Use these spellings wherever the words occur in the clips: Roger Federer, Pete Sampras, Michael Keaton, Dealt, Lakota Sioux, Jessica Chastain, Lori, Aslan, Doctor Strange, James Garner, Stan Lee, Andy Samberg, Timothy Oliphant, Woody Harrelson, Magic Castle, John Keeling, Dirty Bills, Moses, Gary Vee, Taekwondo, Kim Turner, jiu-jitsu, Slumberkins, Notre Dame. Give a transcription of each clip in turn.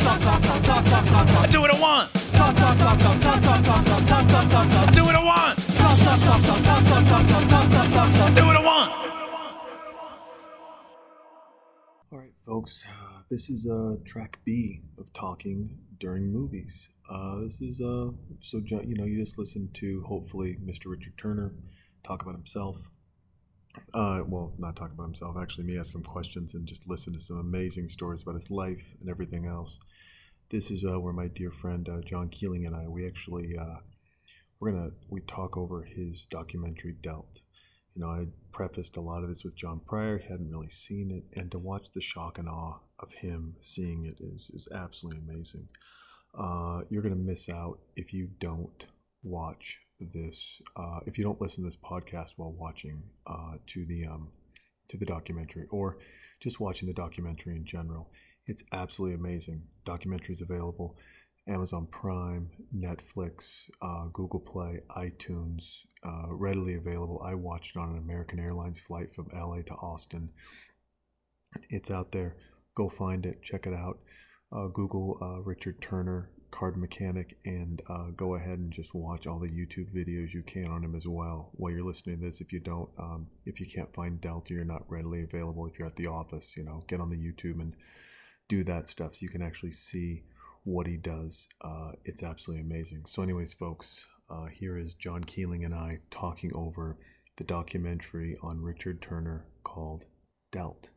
I do what I want. I do what I want. I do what I want. All right, folks. This is track B of Talking During Movies. This is so John, you just listened to hopefully Mr. Richard Turner talk about himself. Well, not talk about himself, actually me ask him questions and just listen to some amazing stories about his life and everything else. This is where my dear friend John Keeling and I, we actually, we talk over his documentary Dealt. I prefaced a lot of this with John Pryor, hadn't really seen it, and to watch the shock and awe of him seeing it is absolutely amazing. You're going to miss out if you don't watch this, if you don't listen to this podcast while watching to the documentary, or just watching the documentary in general. It's absolutely amazing. Documentaries available Amazon Prime, Netflix, Google Play, iTunes, readily available. I watched it on an American Airlines flight from LA to Austin. It's out there. Go find it, check it out. Google Richard Turner card mechanic, and go ahead and just watch all the YouTube videos you can on him as well while you're listening to this. If you don't, if you can't find Delta, you're not readily available. If you're at the office, get on the YouTube and do that stuff so you can actually see what he does. It's absolutely amazing. So anyways, folks, here is John Keeling and I talking over the documentary on Richard Turner called Dealt.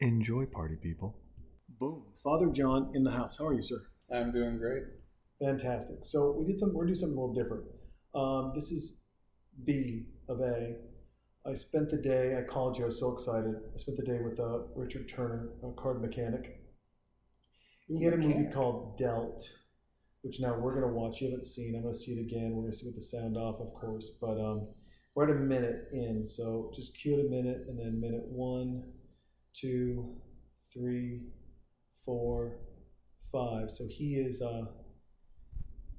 Enjoy, party people. Boom. Father John in the house. How are you, sir? I'm doing great. Fantastic. So we're doing something a little different. This is B of A. I spent the day, I called you, I was so excited. I spent the day with Richard Turner, a card mechanic. He had a movie called Dealt, which now we're going to watch. You haven't seen. I'm going to see it again. We're going to see it with the sound off, of course. But we're at a minute in, so just cue it a minute, and then minute 1, 2, 3, 4, 5. So he is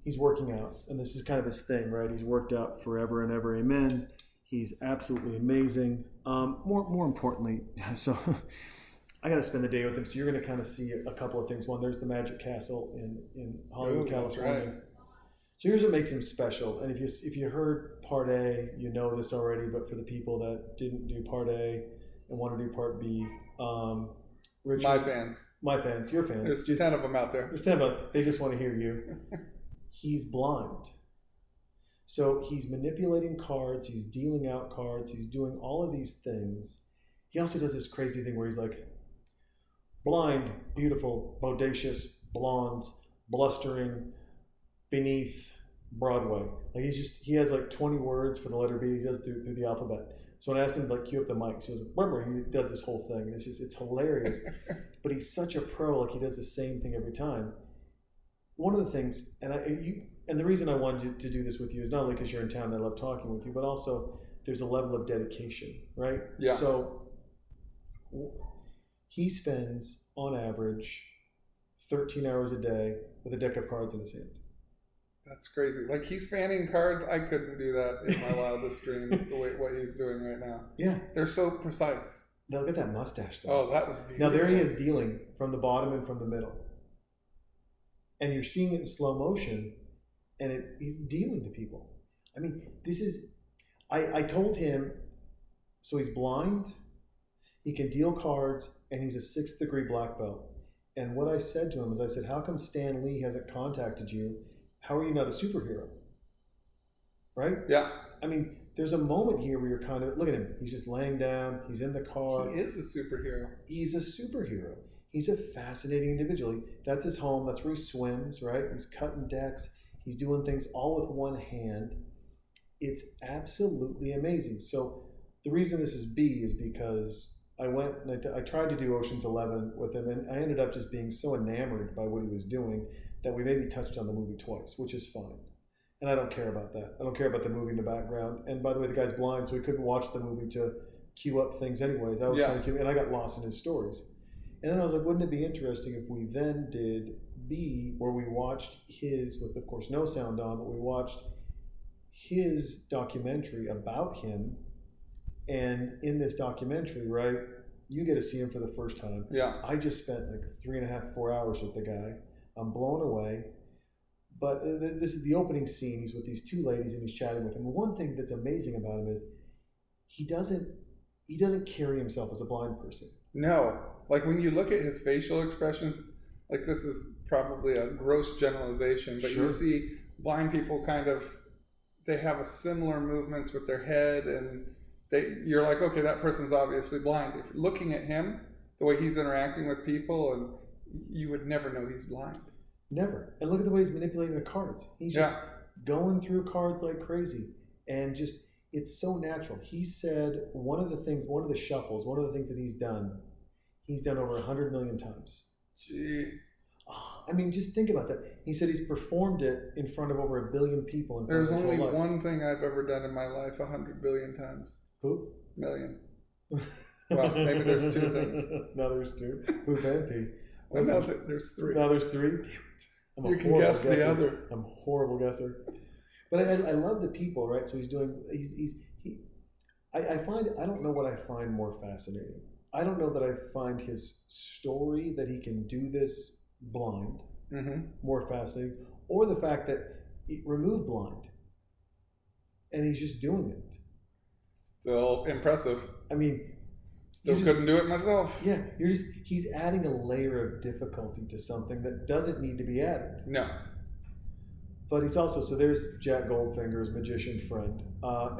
he's working out, and this is kind of his thing, right? He's worked out forever and ever, amen. He's absolutely amazing. More importantly, so I got to spend the day with him. So you're going to kind of see a couple of things. One, there's the Magic Castle in Hollywood, California. Right. So here's what makes him special. And if you heard Part A, you know this already. But for the people that didn't do Part A and want to do Part B, Richard, my fans, your fans. There's 10 of them out there. There's 10 of them. They just want to hear you. He's blind. So he's manipulating cards. He's dealing out cards. He's doing all of these things. He also does this crazy thing where he's like, blind, beautiful, bodacious, blondes, blustering, beneath, Broadway. Like he has like 20 words for the letter B. He does through the alphabet. So when I asked him to cue up the mics, he was like, remember, he does this whole thing. And it's hilarious. But he's such a pro. Like, he does the same thing every time. One of the things, and the reason I wanted to do this with you is not only because you're in town and I love talking with you, but also there's a level of dedication, right? Yeah. So he spends, on average, 13 hours a day with a deck of cards in his hand. That's crazy. Like, he's fanning cards. I couldn't do that in my wildest dreams, the way what he's doing right now. Yeah. They're so precise. Now, look at that mustache, though. Oh, that was beautiful. Now, there he is dealing from the bottom and from the middle. And you're seeing it in slow motion, and he's dealing to people. I mean, this is... I told him, so he's blind, he can deal cards, and he's a 6th degree black belt. And what I said to him is, I said, how come Stan Lee hasn't contacted you? How are you not a superhero? Right? Yeah. I mean, there's a moment here where you're kind of, look at him. He's just laying down. He's in the car. He is a superhero. He's a superhero. He's a fascinating individual. That's his home. That's where he swims, right? He's cutting decks. He's doing things all with one hand. It's absolutely amazing. So the reason this is B is because I went and I tried to do Ocean's 11 with him, and I ended up just being so enamored by what he was doing that we maybe touched on the movie twice, which is fine. And I don't care about that. I don't care about the movie in the background. And by the way, the guy's blind, so he couldn't watch the movie to cue up things anyways. I was kind of cute, and I got lost in his stories. And then I was like, wouldn't it be interesting if we then did B, where we watched his, with of course no sound on, but we watched his documentary about him. And in this documentary, right, You get to see him for the first time. Yeah. I just spent like 3.5, 4 hours with the guy. I'm blown away. But this is the opening scene. He's with these two ladies and he's chatting with them. And one thing that's amazing about him is he doesn't carry himself as a blind person. No. Like when you look at his facial expressions, like this is probably a gross generalization, but sure. You see blind people kind of, they have a similar movements with their head and you're like, okay, that person's obviously blind. If looking at him, the way he's interacting with people, and you would never know he's blind. Never. And look at the way he's manipulating the cards. He's just going through cards like crazy. And just, it's so natural. He said one of the shuffles that he's done over 100 million times. Jeez. Oh, I mean, just think about that. He said he's performed it in front of over 1 billion people. There's only one thing I've ever done in my life 100 billion times. Who? Million. Well, maybe there's two things. No, there's two. Who can be? Well, there's three. Now there's three? Damn it. You can guess the other. I'm a horrible guesser. But I love the people, right? So I don't know what I find more fascinating. I don't know that I find his story that he can do this blind more fascinating, or the fact that remove blind and he's just doing it. Still impressive. I mean, still couldn't do it myself. Yeah, he's adding a layer of difficulty to something that doesn't need to be added. No. But he's also, so there's Jack Goldfinger's magician friend,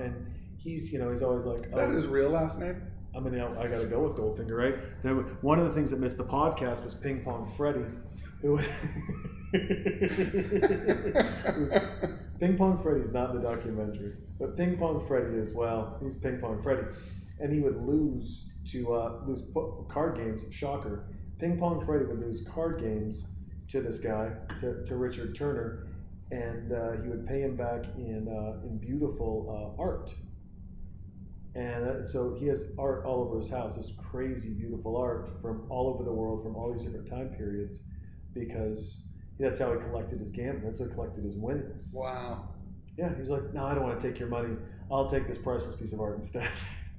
and he's always like, is that his real last name? I mean, I got to go with Goldfinger, right? One of the things that missed the podcast was Ping Pong Freddy. Ping Pong Freddy's not in the documentary, but Ping Pong Freddy is, well, he's Ping Pong Freddy. And he would lose to card games, shocker. Ping Pong Freddy would lose card games to this guy, to Richard Turner, and he would pay him back in beautiful art. And so he has art all over his house, this crazy, beautiful art from all over the world, from all these different time periods, because that's how he collected his gambling. That's how he collected his winnings. Wow. Yeah, he was like, no, I don't want to take your money. I'll take this priceless piece of art instead.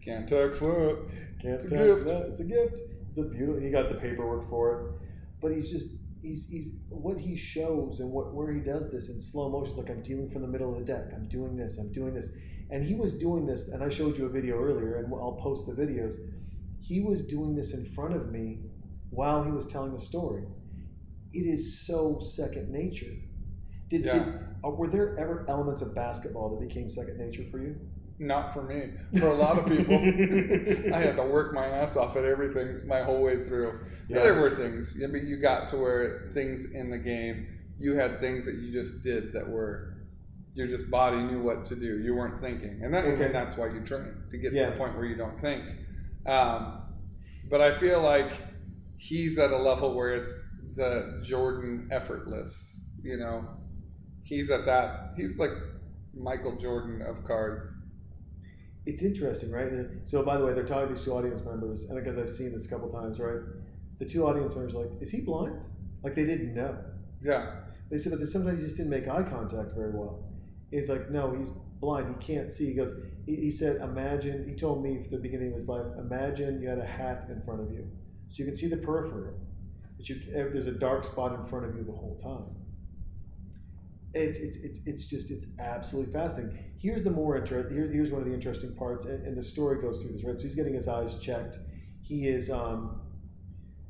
Can't tax that. It's a gift. It's a gift. It's a beautiful. He got the paperwork for it. But he's just, he's what he shows and where he does this in slow motion, like I'm dealing from the middle of the deck. I'm doing this. I'm doing this. And he was doing this, and I showed you a video earlier, and I'll post the videos. He was doing this in front of me while he was telling the story. It is so second nature. Were there ever elements of basketball that became second nature for you? Not for me. For a lot of people, I had to work my ass off at everything my whole way through. Yeah. There were things. I mean, you got to where things in the game, you had things that you just did that were... Your just body knew what to do. You weren't thinking. And that, again, that's why you train, to get to the point where you don't think. But I feel like he's at a level where it's the Jordan effortless, you know. He's at that. He's like Michael Jordan of cards. It's interesting, right? So, by the way, they're talking to these two audience members, and because I've seen this a couple times, right? The two audience members are like, is he blind? Like they didn't know. Yeah. They said, but sometimes he just didn't make eye contact very well. He's like, no, he's blind. He can't see. He goes, he said, imagine, he told me at the beginning of his life, imagine you had a hat in front of you. So you can see the peripheral. But there's a dark spot in front of you the whole time. It's absolutely fascinating. Here's one of the interesting parts, and the story goes through this, right? So he's getting his eyes checked. He is,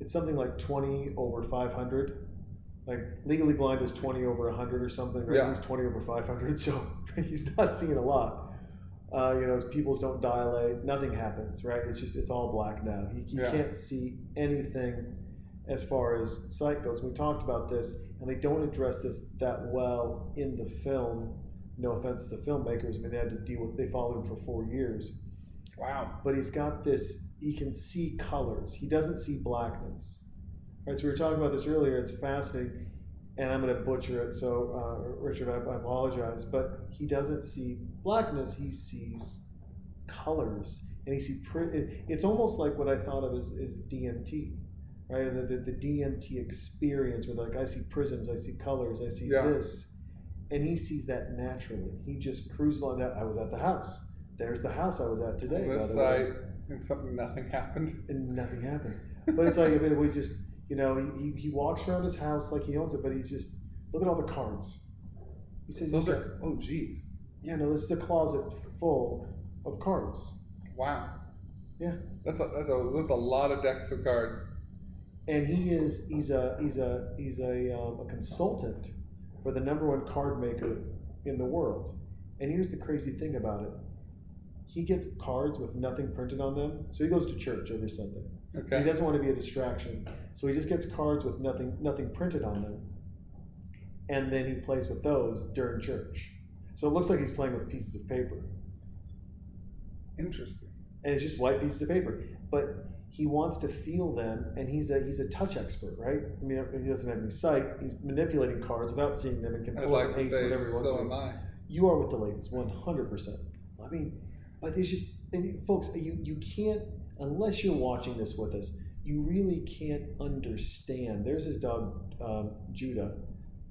it's something like 20 over 500. Like, legally blind is 20 over 100 or something, right? Yeah. He's 20 over 500, so he's not seeing a lot. His pupils don't dilate. Nothing happens, right? It's all black now. He can't see anything as far as sight goes. We talked about this, and they don't address this that well in the film. No offense to the filmmakers. I mean, they followed him for 4 years. Wow. But he's got this, he can see colors. He doesn't see blackness. Right, so we were talking about this earlier. It's fascinating, and I'm going to butcher it, so Richard, I apologize, but he doesn't see blackness, he sees colors, and it's almost like what I thought of as DMT, right? The DMT experience, where like I see prisms, I see colors, I see this, and he sees that naturally. He just cruises along that. I was at the house. There's the house I was at today, by the way. and something, nothing happened. And nothing happened. But it's like, I mean, we just, you know, he walks around his house like he owns it, but he's just, look at all the cards. He says, those are, oh, geez. Yeah, no, this is a closet full of cards. Wow. Yeah. That's a lot of decks of cards. And he's a consultant for the #1 card maker in the world. And here's the crazy thing about it. He gets cards with nothing printed on them. So he goes to church every Sunday. Okay. He doesn't want to be a distraction. So he just gets cards with nothing printed on them. And then he plays with those during church. So it looks like he's playing with pieces of paper. Interesting. And it's just white pieces of paper. But he wants to feel them, and he's a touch expert, right? I mean, he doesn't have any sight. He's manipulating cards without seeing them and can pull out things whatever he wants. So am I. You are with the ladies, 100%. I mean, but it's just, folks, you can't, unless you're watching this with us, you really can't understand. There's his dog, Judah.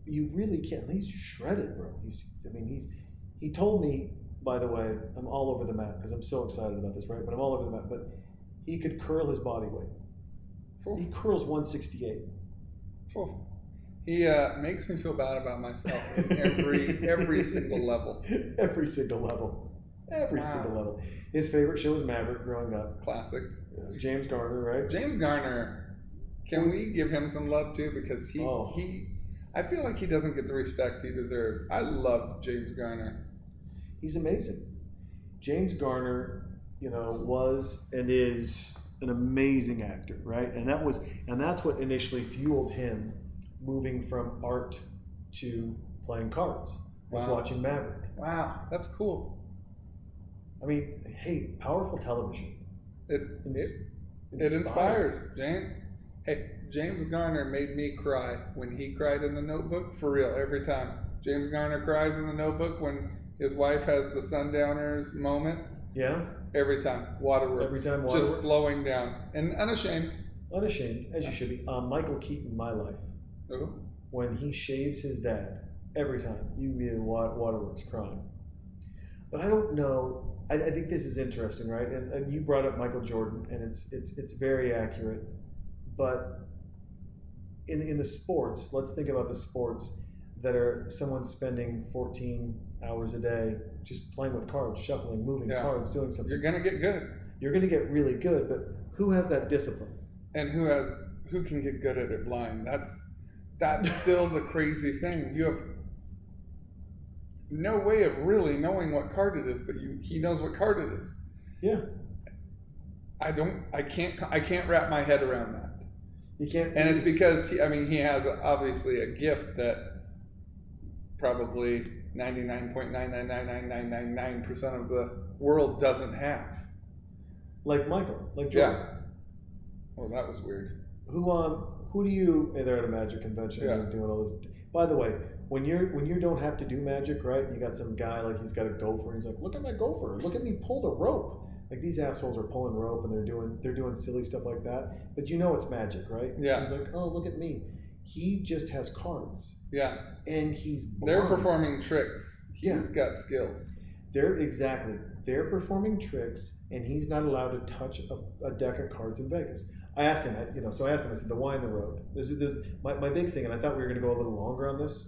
You really can't. He's shredded, bro. He told me, by the way, I'm all over the map because I'm so excited about this, right? But I'm all over the map. But he could curl his body weight. Cool. He curls 168. Cool. He makes me feel bad about myself in every single level. Every single level. Every single level. His favorite show was Maverick growing up. Classic. James Garner, right? James Garner. Can we give him some love too? Because I feel like he doesn't get the respect he deserves. I love James Garner. He's amazing. James Garner, you know, was and is an amazing actor, right? And that's what initially fueled him moving from art to playing cards. Was watching Maverick. Wow, that's cool. I mean, hey, powerful television. It inspires, Jane. Hey, James Garner made me cry when he cried in The Notebook. For real, every time. James Garner cries in The Notebook when his wife has the sundowners moment. Yeah. Every time. Waterworks. Every time waterworks. Just flowing down. And unashamed. Unashamed, as you should be. Michael Keaton, My Life. Who? When he shaves his dad. Every time. You get waterworks crying. But I don't know. I think this is interesting, right? And you brought up Michael Jordan, and it's very accurate. But in the sports, let's think about the sports that are someone spending 14 hours a day just playing with cards, shuffling, moving cards, doing something. You're going to get good. You're going to get really good, but who has that discipline? And who can get good at it blind? That's still the crazy thing. You have no way of really knowing what card it is, but he knows what card it is. Yeah. I can't wrap my head around that. You can't. And it's because he has obviously a gift that probably 99.9999999% of the world doesn't have. Like Michael, like Jordan. Yeah. Well, that was weird. Who do you? Hey, they're at a magic convention. Yeah. Doing all this. By the way, when you don't have to do magic, right? You got some guy like he's got a gopher. He's like, look at my gopher. Look at me pull the rope. Like these assholes are pulling rope and they're doing silly stuff like that. But you know it's magic, right? Yeah. He's like, oh, look at me. He just has cards. Yeah. And he's blind. They're performing tricks. He's got skills. They're performing tricks, and he's not allowed to touch a deck of cards in Vegas. I asked him. I said, the wine, the road. There's my big thing, and I thought we were going to go a little longer on this,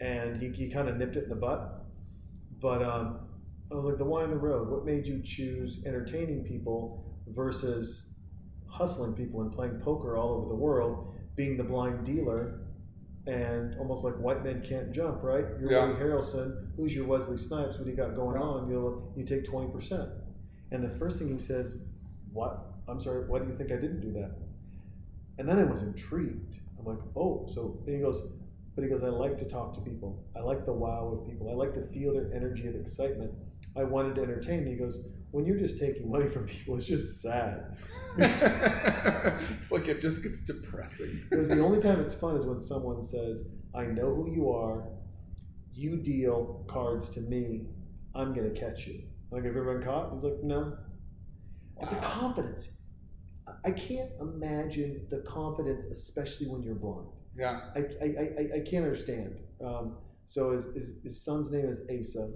and he kind of nipped it in the butt. But I was like, the wine and the road, what made you choose entertaining people versus hustling people and playing poker all over the world, being the blind dealer, and almost like white men can't jump, right? You're Woody Harrelson, who's your Wesley Snipes, what do you got going on? You take 20%. And the first thing he says, what? I'm sorry, why do you think I didn't do that? And then I was intrigued. I'm like, oh, so then he goes, I like to talk to people. I like the wow of people. I like to feel their energy of excitement. I wanted to entertain. And he goes, when you're just taking money from people, it's just sad. It's like it just gets depressing. Because the only time it's fun is when someone says, I know who you are. You deal cards to me. I'm going to catch you. Like, have you ever been caught? He's like, no. Wow. But the confidence. I can't imagine the confidence, especially when you're blind. Yeah. I can't understand. So his son's name is Asa.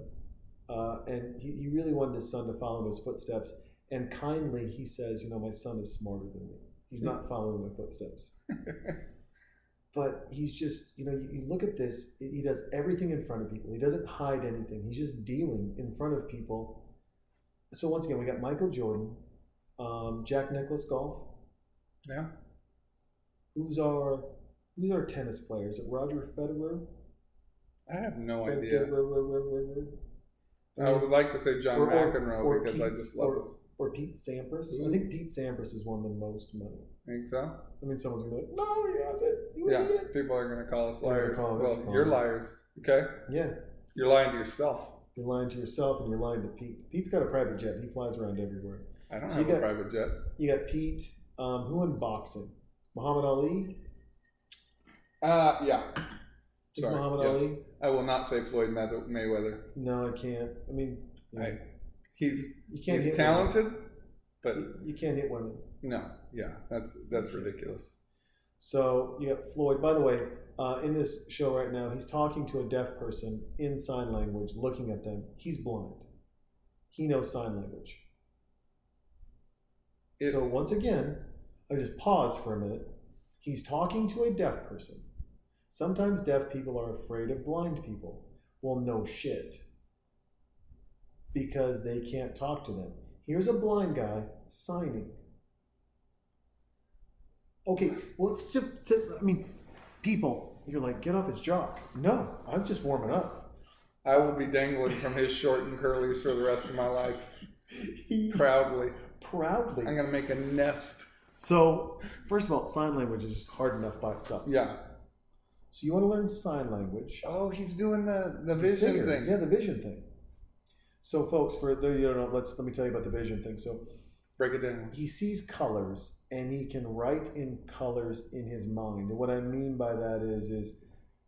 And he really wanted his son to follow his footsteps. And kindly, he says, you know, my son is smarter than me. He's not following my footsteps. But he's just, you know, you look at this, he does everything in front of people. He doesn't hide anything. He's just dealing in front of people. So once again, we got Michael Jordan, Jack Nicklaus golf. Yeah. Who's our tennis player? Is it Roger Federer? I have no idea. I would like to say John McEnroe because I just love this. Or Pete Sampras. Mm-hmm. I think Pete Sampras has won the most money. Think so? I mean, someone's going to be like, no, you hasn't. You idiot. People are going to call us liars. You're liars. Okay? Yeah. You're lying to yourself. You're lying to yourself and you're lying to Pete. Pete's got a private jet. He flies around everywhere. I don't have a private jet. You got Pete. Who won boxing? Muhammad Ali? Yeah. Sorry. Muhammad Ali? I will not say Floyd Mayweather. No, I can't. I mean, yeah. He's talented, but you can't hit women. No, yeah, that's ridiculous. So you got Floyd. By the way, in this show right now, he's talking to a deaf person in sign language, looking at them. He's blind. He knows sign language. So once again, I just pause for a minute. He's talking to a deaf person. Sometimes deaf people are afraid of blind people. Well, no shit. Because they can't talk to them. Here's a blind guy signing. Okay, well, people, you're like, get off his jock. No, I'm just warming up. I will be dangling from his short and curlies for the rest of my life. Proudly. I'm going to make a nest. So, first of all, sign language is just hard enough by itself. Yeah. So you want to learn sign language. Oh, he's doing the vision thing. Yeah, the vision thing. So, folks, let me tell you about the vision thing. So, break it down. He sees colors, and he can write in colors in his mind. And what I mean by that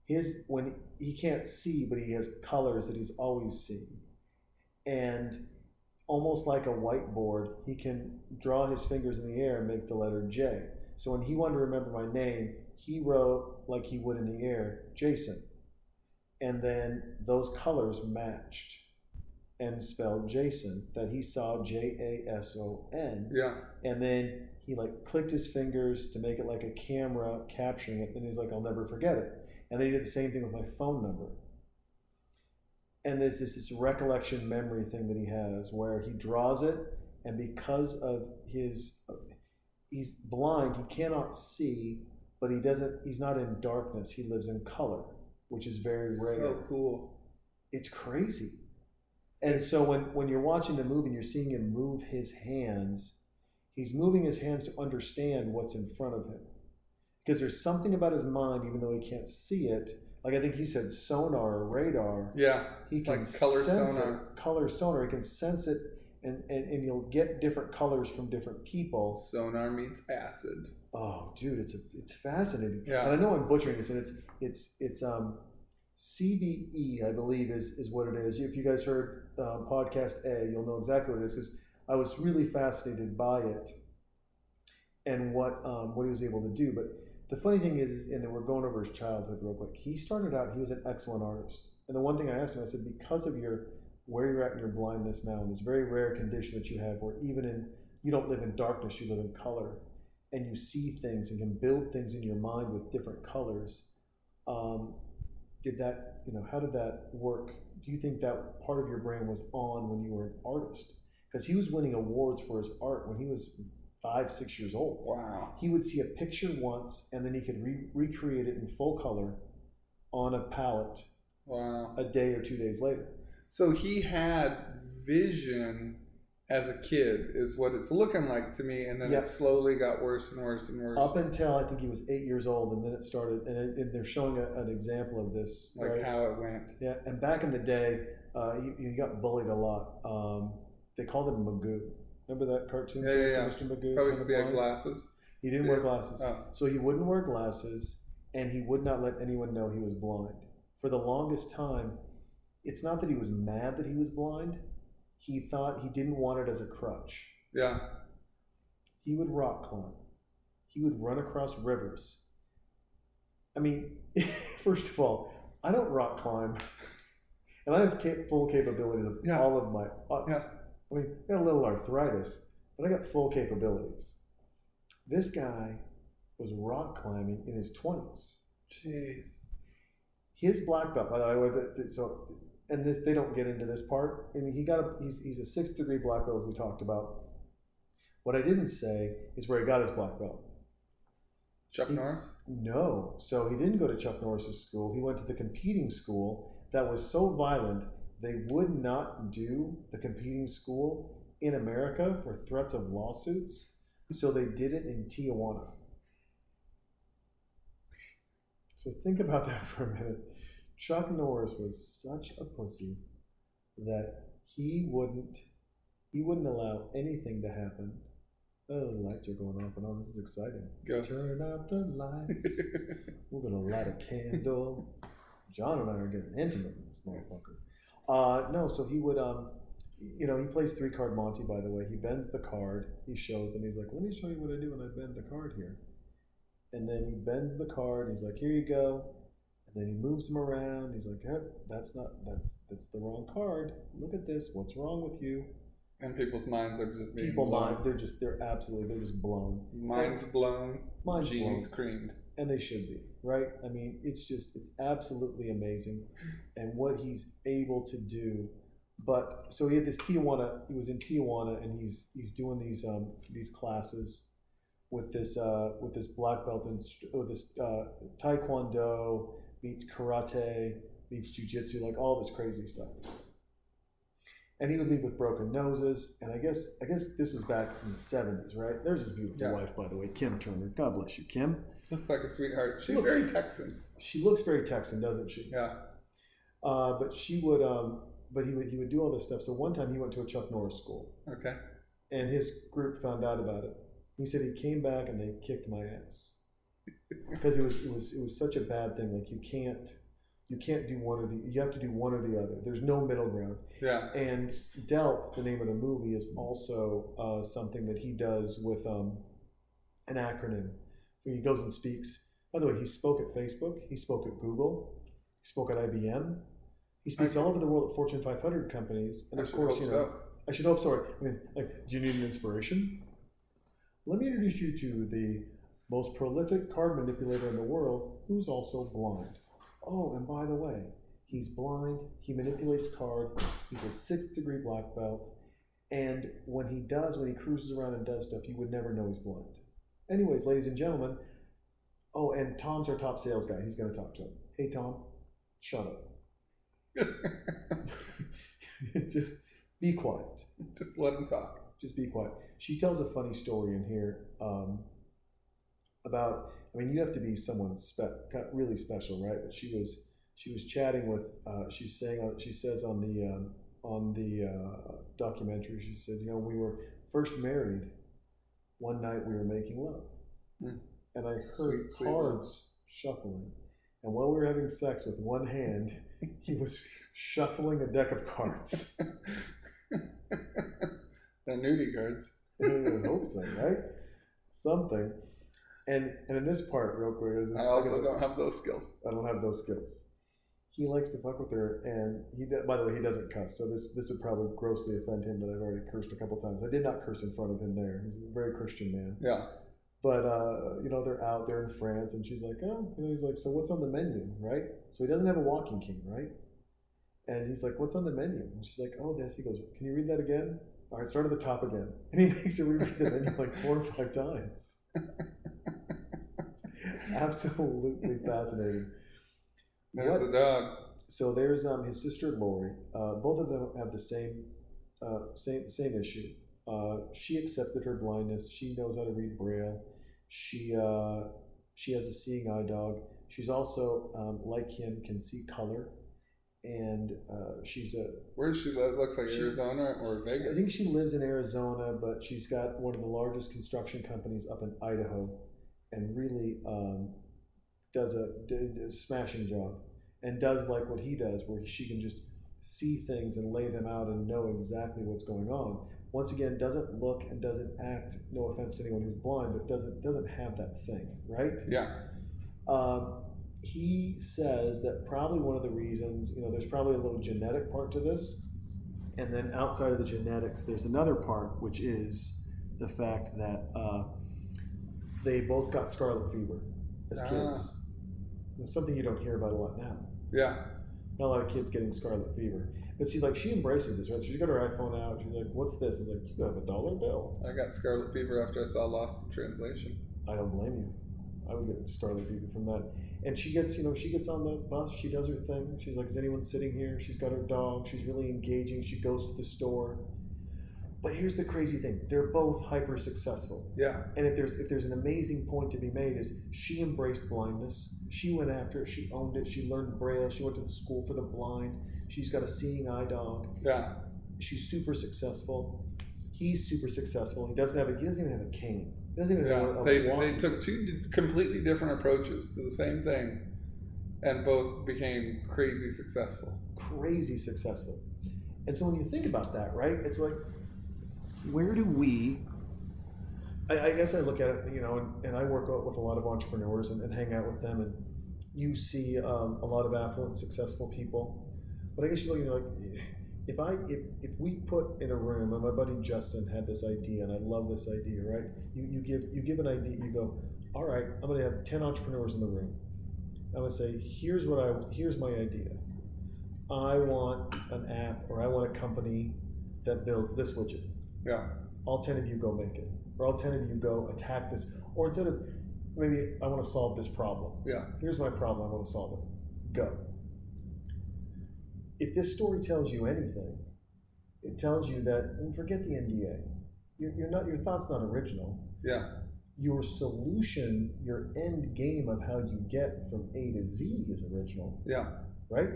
is when he can't see, but he has colors that he's always seen, and almost like a whiteboard, he can draw his fingers in the air and make the letter J. So when he wanted to remember my name, he wrote like he would in the air, Jason, and then those colors matched. And spelled Jason, that he saw Jason. Yeah. And then he clicked his fingers to make it like a camera capturing it. Then he's like, I'll never forget it. And then he did the same thing with my phone number. And there's this recollection memory thing that he has where he draws it, and because of he's blind, he cannot see, but he's not in darkness. He lives in color, which is very rare. So cool. It's crazy. And so when you're watching the movie and you're seeing him move his hands, he's moving his hands to understand what's in front of him. Because there's something about his mind, even though he can't see it. Like I think you said sonar or radar. Yeah, he can like color sense sonar. Color sonar. He can sense it, and you'll get different colors from different people. Sonar meets acid. Oh, dude, it's fascinating. Yeah. And I know I'm butchering this, and it's CBE, I believe, is what it is. If you guys heard podcast A, you'll know exactly what it is because I was really fascinated by it and what he was able to do. But the funny thing is, and then we're going over his childhood real quick. He started out, he was an excellent artist. And the one thing I asked him, I said, because of where you're at in your blindness now, and this very rare condition that you have where you don't live in darkness, you live in color, and you see things and can build things in your mind with different colors, how did that work? Do you think that part of your brain was on when you were an artist? Because he was winning awards for his art when he was 5-6 years old. Wow. He would see a picture once, and then he could recreate it in full color on a palette. Wow. A day or 2 days later. So he had vision as a kid is what it's looking like to me, and then It slowly got worse and worse and worse. Up until I think he was 8 years old, and then it started, and they're showing an example of this. Like right? How it went. Yeah, and back in the day, he got bullied a lot. They called him Magoo. Remember that cartoon? Yeah. Mr. Magoo. Probably because he had glasses. He didn't wear glasses. Oh. So he wouldn't wear glasses, and he would not let anyone know he was blind. For the longest time, it's not that he was mad that he was blind. He thought he didn't want it as a crutch. Yeah. He would rock climb. He would run across rivers. I mean, first of all, I don't rock climb. And I have full capabilities of all of my... I mean, I got a little arthritis. But I got full capabilities. This guy was rock climbing in his 20s. Jeez. His black belt, by the way, so, and this, they don't get into this part. I mean, he's a 6th degree black belt, as we talked about. What I didn't say is where he got his black belt. Chuck Norris? No. So he didn't go to Chuck Norris's school. He went to the competing school that was so violent, they would not do the competing school in America for threats of lawsuits. So they did it in Tijuana. So think about that for a minute. Chuck Norris was such a pussy that he wouldn't allow anything to happen. Oh, the lights are going off and on. This is exciting. Ghost. Turn out the lights. We're going to light a candle. John and I are getting intimate in this motherfucker. No, so he would, he plays 3-card Monty, by the way. He bends the card. He shows them. He's like, let me show you what I do when I bend the card here. And then he bends the card. He's like, here you go. And then he moves them around. He's like, hey, that's the wrong card. Look at this. What's wrong with you? And people's minds are just being blown. They're just blown. Minds blown. Jeans creamed. And they should be, right? I mean, it's absolutely amazing, and what he's able to do. But so he had this Tijuana. He was in Tijuana, and he's doing these classes with this black belt and with this Taekwondo meets karate meets jiu-jitsu, like all this crazy stuff. And he would leave with broken noses. And I guess this was back in the 70s, right? There's his beautiful wife, by the way, Kim Turner. God bless you, Kim. Looks like a sweetheart. She's very Texan. She looks very Texan, doesn't she? Yeah. But she would. But he would do all this stuff. So one time he went to a Chuck Norris school. Okay. And his group found out about it. He said he came back and they kicked my ass because it was such a bad thing. Like you can't do one or the. You have to do one or the other. There's no middle ground. Yeah. And Dealt, the name of the movie, is also something that he does with an acronym. He goes and speaks. By the way, he spoke at Facebook. He spoke at Google. He spoke at IBM. He speaks all over the world at Fortune 500 companies. And of course, I should hope so. I mean, like, do you need an inspiration? Let me introduce you to the most prolific card manipulator in the world, who's also blind. Oh, and by the way, he's blind, he manipulates card, he's a 6th degree black belt, and when he cruises around and does stuff, you would never know he's blind. Anyways, ladies and gentlemen, oh, and Tom's our top sales guy. He's going to talk to him. Hey, Tom, shut up. Just be quiet. Just let him talk. Just be quiet. She tells a funny story in here about... I mean, you have to be someone really special, right? But she was chatting with. She says on the documentary, she said, we were first married. One night we were making love, and I heard cards shuffling, and while we were having sex with one hand, he was shuffling a deck of cards. They're nudie cards. I would hope so, right? Something. And in this part, real quick, I don't have those skills. He likes to fuck with her, and by the way, he doesn't cuss. So this would probably grossly offend him that I've already cursed a couple times. I did not curse in front of him there. He's a very Christian man. Yeah. But they're out there in France, and she's like, oh, he's like, so what's on the menu, right? So he doesn't have a walking cane, right? And he's like, what's on the menu? And she's like, oh, this. He goes, can you read that again? All right, start at the top again. And he makes her reread the menu like 4 or 5 times. Absolutely fascinating. There's a dog. So there's his sister Lori. Both of them have the same issue. She accepted her blindness. She knows how to read Braille. She has a seeing eye dog. She's also like him, can see color. And she's a... Where does she live? Looks like Arizona or Vegas? I think she lives in Arizona, but she's got one of the largest construction companies up in Idaho, and really does a smashing job, and does like what he does, where she can just see things and lay them out and know exactly what's going on. Once again, doesn't look and doesn't act. No offense to anyone who's blind, but doesn't have that thing, right? Yeah. He says that probably one of the reasons, there's probably a little genetic part to this, and then outside of the genetics, there's another part, which is the fact that they both got scarlet fever as kids. It's something you don't hear about a lot now. Yeah. Not a lot of kids getting scarlet fever. But see, like, she embraces this, right? So she's got her iPhone out. She's like, what's this? It's like, you have $1 bill. I got scarlet fever after I saw Lost in Translation. I don't blame you. I would get scarlet fever from that. And she gets, you know, she gets on the bus. She does her thing. She's like, is anyone sitting here? She's got her dog. She's really engaging. She goes to the store. But here's the crazy thing. They're both hyper successful. Yeah. And if there's an amazing point to be made is she embraced blindness. She went after it. She owned it. She learned Braille. She went to the school for the blind. She's got a seeing eye dog. Yeah. She's super successful. He's super successful. He doesn't even have a cane. He doesn't even have they took two completely different approaches to the same thing and both became crazy successful. Crazy successful. And so when you think about that, right, it's like, where do we, I guess I look at it, you know, and I work with a lot of entrepreneurs and hang out with them, and you see a lot of affluent, successful people. But I guess you're looking like, if we put in a room, and my buddy Justin had this idea, and I love this idea, right? You give an idea, you go, all right, I'm going to have 10 entrepreneurs in the room. I'm going to say, here's my idea. I want an app, or I want a company that builds this widget. Yeah. All 10 of you go make it. Or all 10 of you go attack this. Or instead of, maybe I want to solve this problem. Yeah. Here's my problem. I want to solve it. Go. If this story tells you anything, it tells you that, and forget the NDA. Your thought's not original. Yeah. Your solution, your end game of how you get from A to Z is original. Yeah. Right?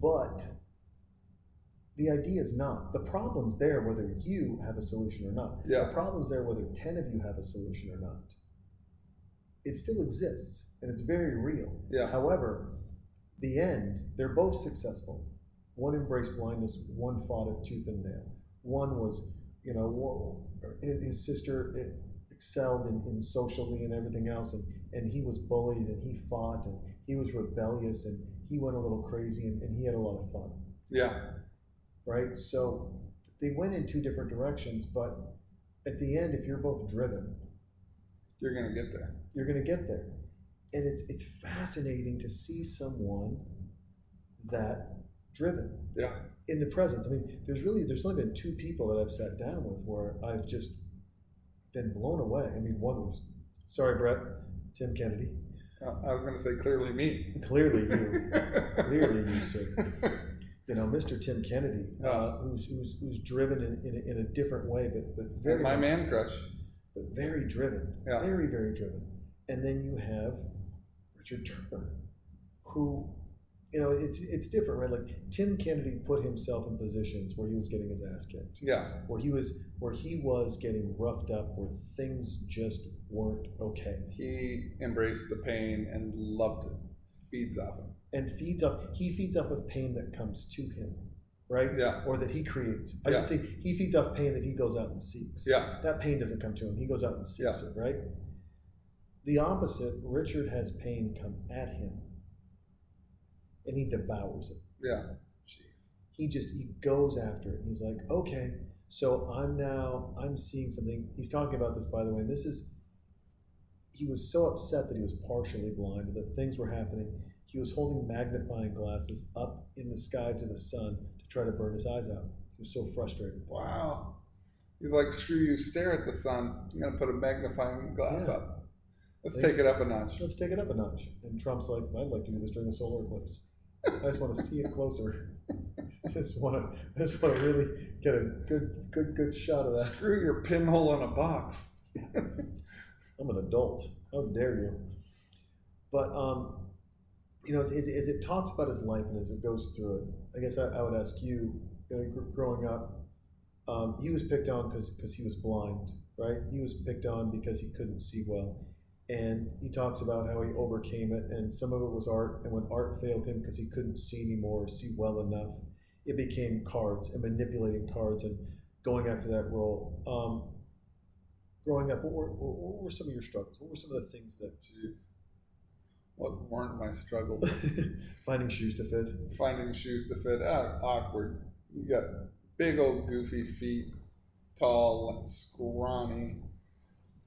But the idea is not. The problem's there whether you have a solution or not. Yeah. The problem's there whether 10 of you have a solution or not. It still exists, and it's very real. Yeah. However, the end, they're both successful. One embraced blindness, one fought it tooth and nail. One was, you know, his sister excelled in socially and everything else, and he was bullied, and he fought, and he was rebellious, and he went a little crazy, and he had a lot of fun. Yeah. Right? So they went in two different directions, but at the end, if you're both driven, you're going to get there. You're going to get there. And it's fascinating to see someone that driven. Yeah. In the presence. I mean, there's only been two people that I've sat down with where I've just been blown away. I mean, one was, sorry, Brett, Tim Kennedy. I was going to say clearly me. Clearly you. Clearly you, sir. You know, Mr. Tim Kennedy, who's driven in a different way, but very my man crush, but very driven, yeah. Very very driven. And then you have Richard Turner, who, you know, it's different, right? Like Tim Kennedy put himself in positions where he was getting his ass kicked, yeah, where he was getting roughed up, where things just weren't okay. He embraced the pain and loved it. Feeds off him. And he feeds off of pain that comes to him, right? Yeah. Or that he creates. I should say he feeds off pain that he goes out and seeks. Yeah. That pain doesn't come to him. He goes out and seeks it, right? The opposite, Richard has pain come at him, and he devours it. Yeah. Jeez. He goes after it. He's like, okay, so I'm seeing something. He's talking about this, by the way. And this is. He was so upset that he was partially blind, that things were happening. He was holding magnifying glasses up in the sky to the sun to try to burn his eyes out. He was so frustrated. Wow. He's like, screw you, stare at the sun. I'm going to put a magnifying glass up. Let's take it up a notch. Let's take it up a notch. And Trump's like, I'd like to do this during a solar eclipse. I just want to see it closer. I just want to really get a good shot of that. Screw your pinhole in a box. I'm an adult. How dare you? But, you know, as it talks about his life and as it goes through it, I guess I would ask you, growing up, he was picked on because he was blind, right? He was picked on because he couldn't see well. And he talks about how he overcame it, and some of it was art. And when art failed him because he couldn't see anymore, see well enough, it became cards and manipulating cards and going after that role. Growing up, what were some of your struggles? What were some of the things that... Jeez. What weren't my struggles? Finding shoes to fit. Awkward. You got big old goofy feet. tall and scrawny,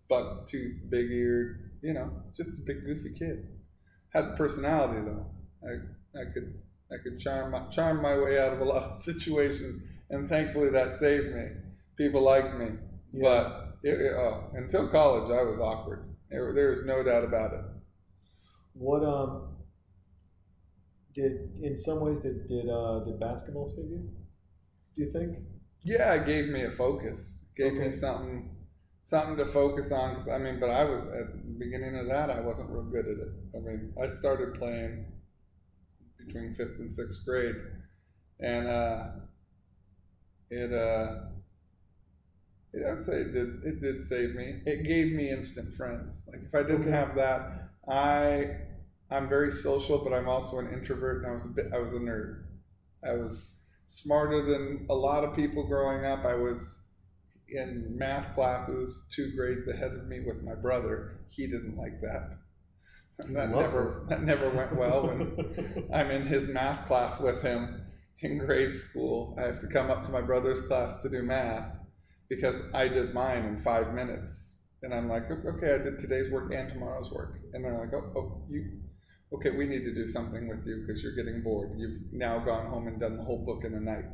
buck-toothed, big-eared, you know, just a big goofy kid. Had the personality though. I could charm my way out of a lot of situations, and thankfully that saved me. People liked me, yeah. But until college, I was awkward. There is no doubt about it. What did basketball save you? Do you think? Yeah, it gave me a focus. Gave me something to focus on. Cause, I mean, but I was at the beginning of that, I wasn't real good at it. I mean, I started playing between 5th and 6th grade, and I'd say it did save me. It gave me instant friends. Like if I didn't have that, I'm very social, but I'm also an introvert, and I was a nerd. I was smarter than a lot of people growing up. I was in math classes 2 grades ahead of me with my brother. He didn't like that. And that never went well when I'm in his math class with him in grade school. I have to come up to my brother's class to do math because I did mine in 5 minutes. And I'm like, okay, I did today's work and tomorrow's work. And they're like, okay, we need to do something with you because you're getting bored. You've now gone home and done the whole book in a night.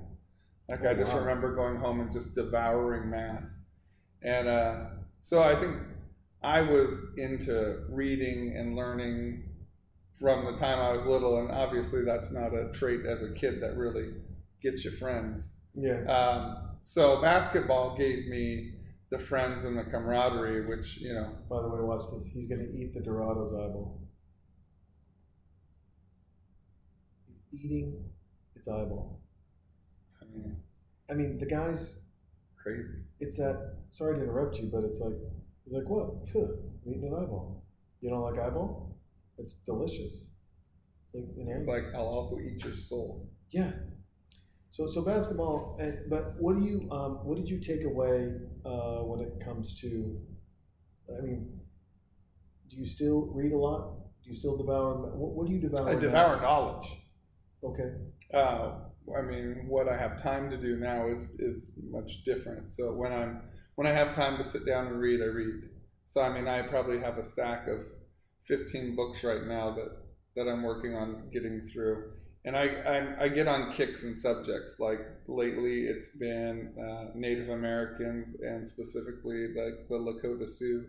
Like I just remember going home and just devouring math. And so I think I was into reading and learning from the time I was little, and obviously that's not a trait as a kid that really gets you friends. Yeah. So basketball gave me the friends and the camaraderie, which, you know. By the way, watch this. He's going to eat the Dorado's eyeball. He's eating its eyeball. I mean, the guy's crazy. It's that. Sorry to interrupt you, but it's like. He's like, what? I'm eating an eyeball. You don't like eyeball? It's delicious. It's like, I'll also eat your soul. Yeah. So basketball, but what do you? What did you take away when it comes to? I mean, do you still read a lot? Do you still devour? What do you devour? I devour knowledge. Okay. I mean, what I have time to do now is much different. So when I have time to sit down and read, I read. So, I mean, I probably have a stack of 15 books right now that I'm working on getting through. And I get on kicks in subjects. Like lately it's been Native Americans and specifically like the Lakota Sioux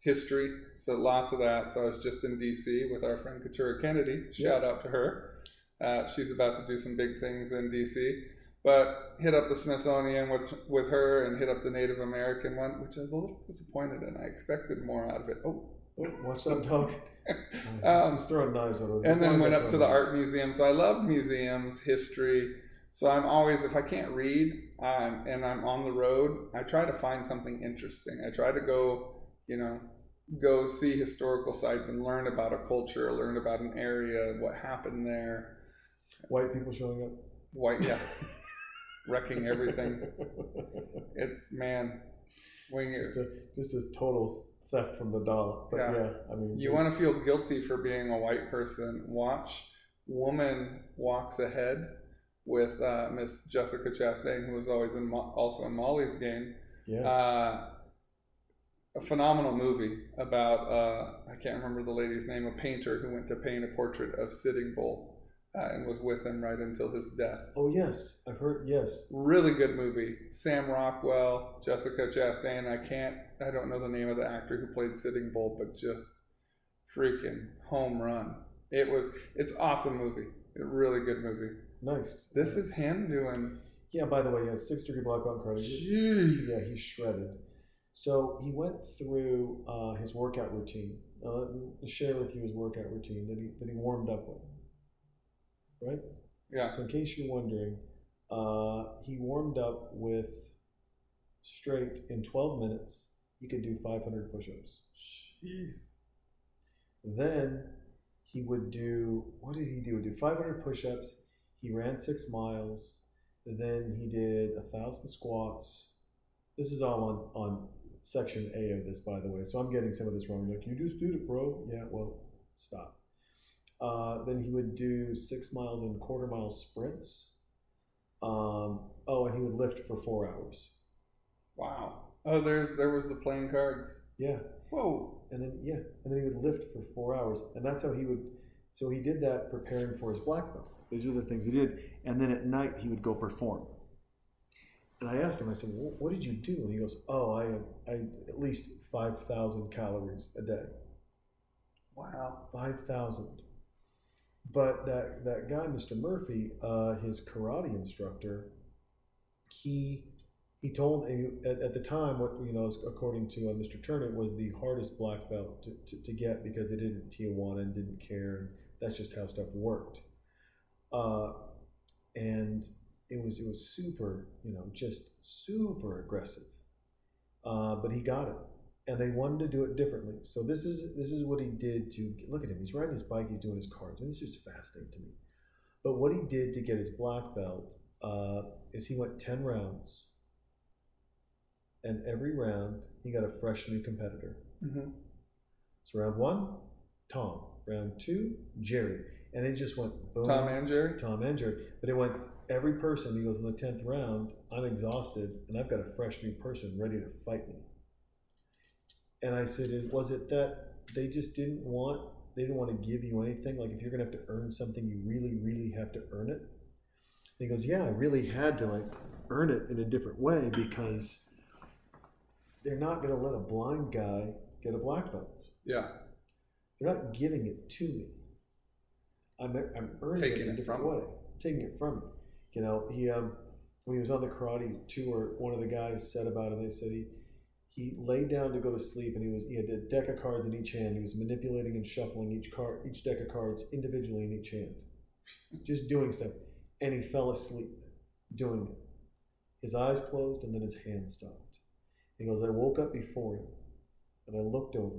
history. So lots of that. So I was just in DC with our friend Keturah Kennedy. Shout out to her. She's about to do some big things in DC. But hit up the Smithsonian with her and hit up the Native American one, which I was a little disappointed in. I expected more out of it. Oh watch that dog. She's throwing knives over there. And then went up to the art museum. So I love museums, history. So I'm always, if I can't read and I'm on the road, I try to find something interesting. I try to go see historical sites and learn about a culture, learn about an area, what happened there. White people showing up. White, yeah. Wrecking everything. It's man, just a total theft from the dollar. But yeah I mean, you want to feel guilty for being a white person. Watch Woman Walks Ahead with Miss Jessica Chastain, who was always also in Molly's Game. Yes. A phenomenal movie about I can't remember the lady's name, a painter who went to paint a portrait of Sitting Bull. And was with him right until his death. Oh, yes. I've heard, yes. Really good movie. Sam Rockwell, Jessica Chastain. I don't know the name of the actor who played Sitting Bull, but just freaking home run. It's awesome movie. A really good movie. Nice. This is him doing. Yeah, by the way, he has 6 degree black belt credit. Jeez. Yeah, he's shredded. So he went through his workout routine. Let me share with you his workout routine that he warmed up with. Right? Yeah. So in case you're wondering, he warmed up with straight in 12 minutes. He could do 500 push-ups. Jeez. Then he would do, what did he do? He did 500 push-ups. He ran 6 miles. Then he did 1,000 squats. This is all on section A of this, by the way. So I'm getting some of this wrong. Like, you just did it, bro. Yeah, well, stop. Then he would do 6 miles and quarter-mile sprints. And he would lift for 4 hours. Wow. Oh, there was the playing cards. Yeah. Whoa. And then he would lift for 4 hours, and that's how he would. So he did that preparing for his black belt. These are the things he did, and then at night he would go perform. And I asked him, I said, "What did you do?" And he goes, "Oh, I at least 5,000 calories a day." Wow, 5,000. But that guy, Mr. Murphy, his karate instructor, he told at the time what according to Mr. Turner was the hardest black belt to get because they didn't Tijuana and didn't care, and that's just how stuff worked. And it was super, just super aggressive. But he got it. And they wanted to do it differently. So this is what he did to look at him. He's riding his bike. He's doing his cards. I mean, this is just fascinating to me. But what he did to get his black belt is he went 10 rounds, and every round he got a fresh new competitor. Mm-hmm. So round one, Tom. Round two, Jerry. And it just went boom. Tom and Jerry. But it went every person. He goes, in the 10th round, I'm exhausted, and I've got a fresh new person ready to fight me. And I said, was it that they just didn't want to give you anything? Like, if you're going to have to earn something, you really, really have to earn it? And he goes, yeah, I really had to, earn it in a different way because they're not going to let a blind guy get a black belt. Yeah. They're not giving it to me. I'm earning it in a different way. Taking it from me. He when he was on the karate tour, one of the guys said about him, they said he laid down to go to sleep, and he had a deck of cards in each hand. He was manipulating and shuffling each deck of cards individually in each hand, just doing stuff. And he fell asleep doing it. His eyes closed, and then his hand stopped. He goes, I woke up before him, and I looked over,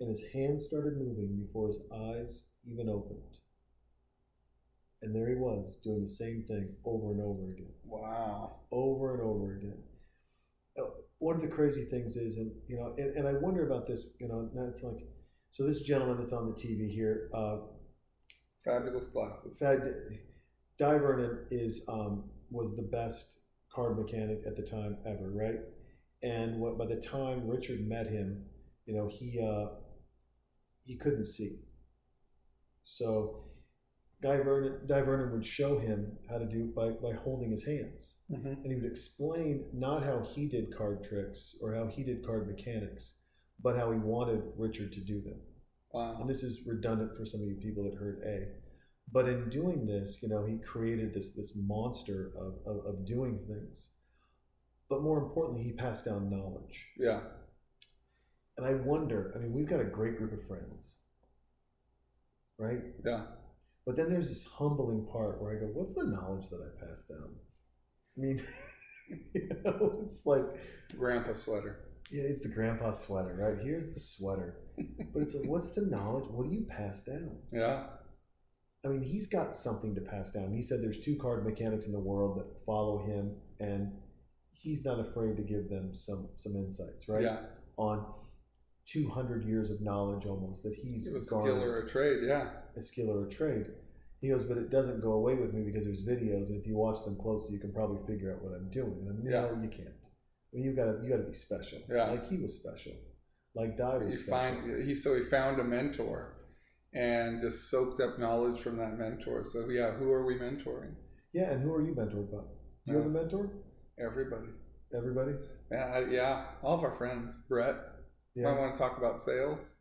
and his hand started moving before his eyes even opened. And there he was, doing the same thing over and over again. Wow. Over and over again. One of the crazy things is, and I wonder about this, now it's like, so this gentleman that's on the TV here, fabulous glasses. Dai Vernon was the best card mechanic at the time ever, right? And by the time Richard met him, he couldn't see. So Dai Vernon would show him how to do by holding his hands. Mm-hmm. And he would explain not how he did card tricks or how he did card mechanics, but how he wanted Richard to do them. Wow. And this is redundant for some of you people that heard A. But in doing this, he created this monster of doing things. But more importantly, he passed down knowledge. Yeah. And I wonder, we've got a great group of friends, right? Yeah. But then there's this humbling part where I go, what's the knowledge that I passed down? It's like... Grandpa sweater. Yeah, it's the grandpa sweater, right? Here's the sweater. But it's like, what's the knowledge? What do you pass down? Yeah. He's got something to pass down. He said there's two card mechanics in the world that follow him, and he's not afraid to give them some insights, right? Yeah. On 200 years of knowledge almost that he's garnered. A skill or a trade. He goes, but it doesn't go away with me because there's videos, and if you watch them closely, you can probably figure out what I'm doing. No, you can't. You got to be special. Yeah. Like he was special. Like Dai was special. So he found a mentor and just soaked up knowledge from that mentor. So yeah, who are we mentoring? Yeah, and who are you mentored by? Do you have a mentor? Everybody? Yeah, all of our friends. Brett. Yeah. I want to talk about sales.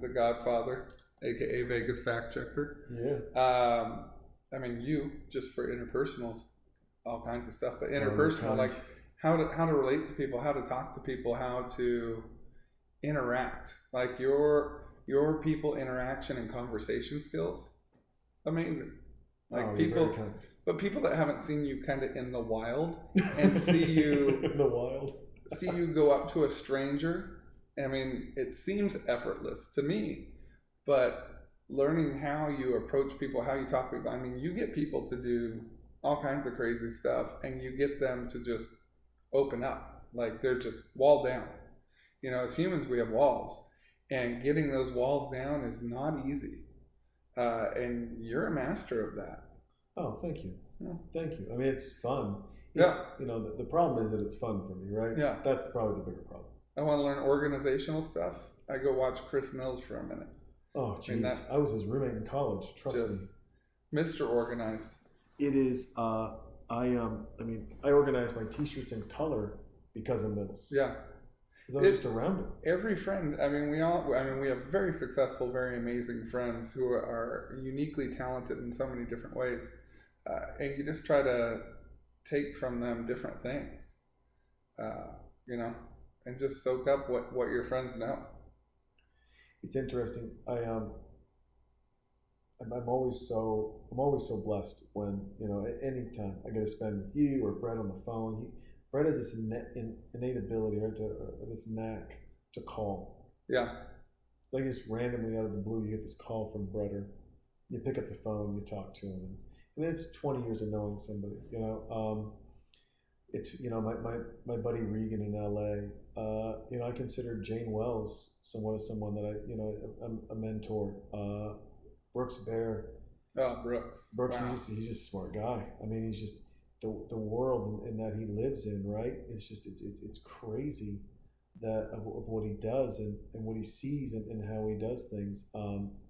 The Godfather, aka Vegas Fact Checker. Yeah. You just for interpersonals, all kinds of stuff. But interpersonal, how to relate to people, how to talk to people, how to interact. Like your people interaction and conversation skills, amazing. People that haven't seen you kind of in the wild and see you go up to a stranger. It seems effortless to me, but learning how you approach people, how you talk to people, you get people to do all kinds of crazy stuff, and you get them to just open up. Like, they're just walled down. As humans, we have walls, and getting those walls down is not easy. And you're a master of that. Oh, thank you. Yeah. Thank you. It's fun. Yeah. You know, the problem is that it's fun for me, right? Yeah. That's probably the bigger problem. I want to learn organizational stuff. I go watch Chris Mills for a minute. Oh, jeez. I was his roommate in college. Trust me. Mr. Organized. It is. I organize my T-shirts in color because of Mills. Yeah. Because I was just around him. Every friend. We have very successful, very amazing friends who are uniquely talented in so many different ways, and you just try to take from them different things, and just soak up what your friends know. It's interesting. I'm always so blessed when, anytime I get to spend with you or Brett on the phone. Brett has this innate ability, right, this knack to call. Yeah. Like, just randomly out of the blue, you get this call from Brett, or you pick up the phone, you talk to him. And it's 20 years of knowing somebody, It's, my buddy Regan in L.A., I consider Jane Wells somewhat as someone that I'm a mentor. Brooks Bear. Oh, Brooks. Brooks, wow. He's just a smart guy. I mean, he's just, the world in that he lives in, right? It's just, it's crazy that of what he does and what he sees and how he does things.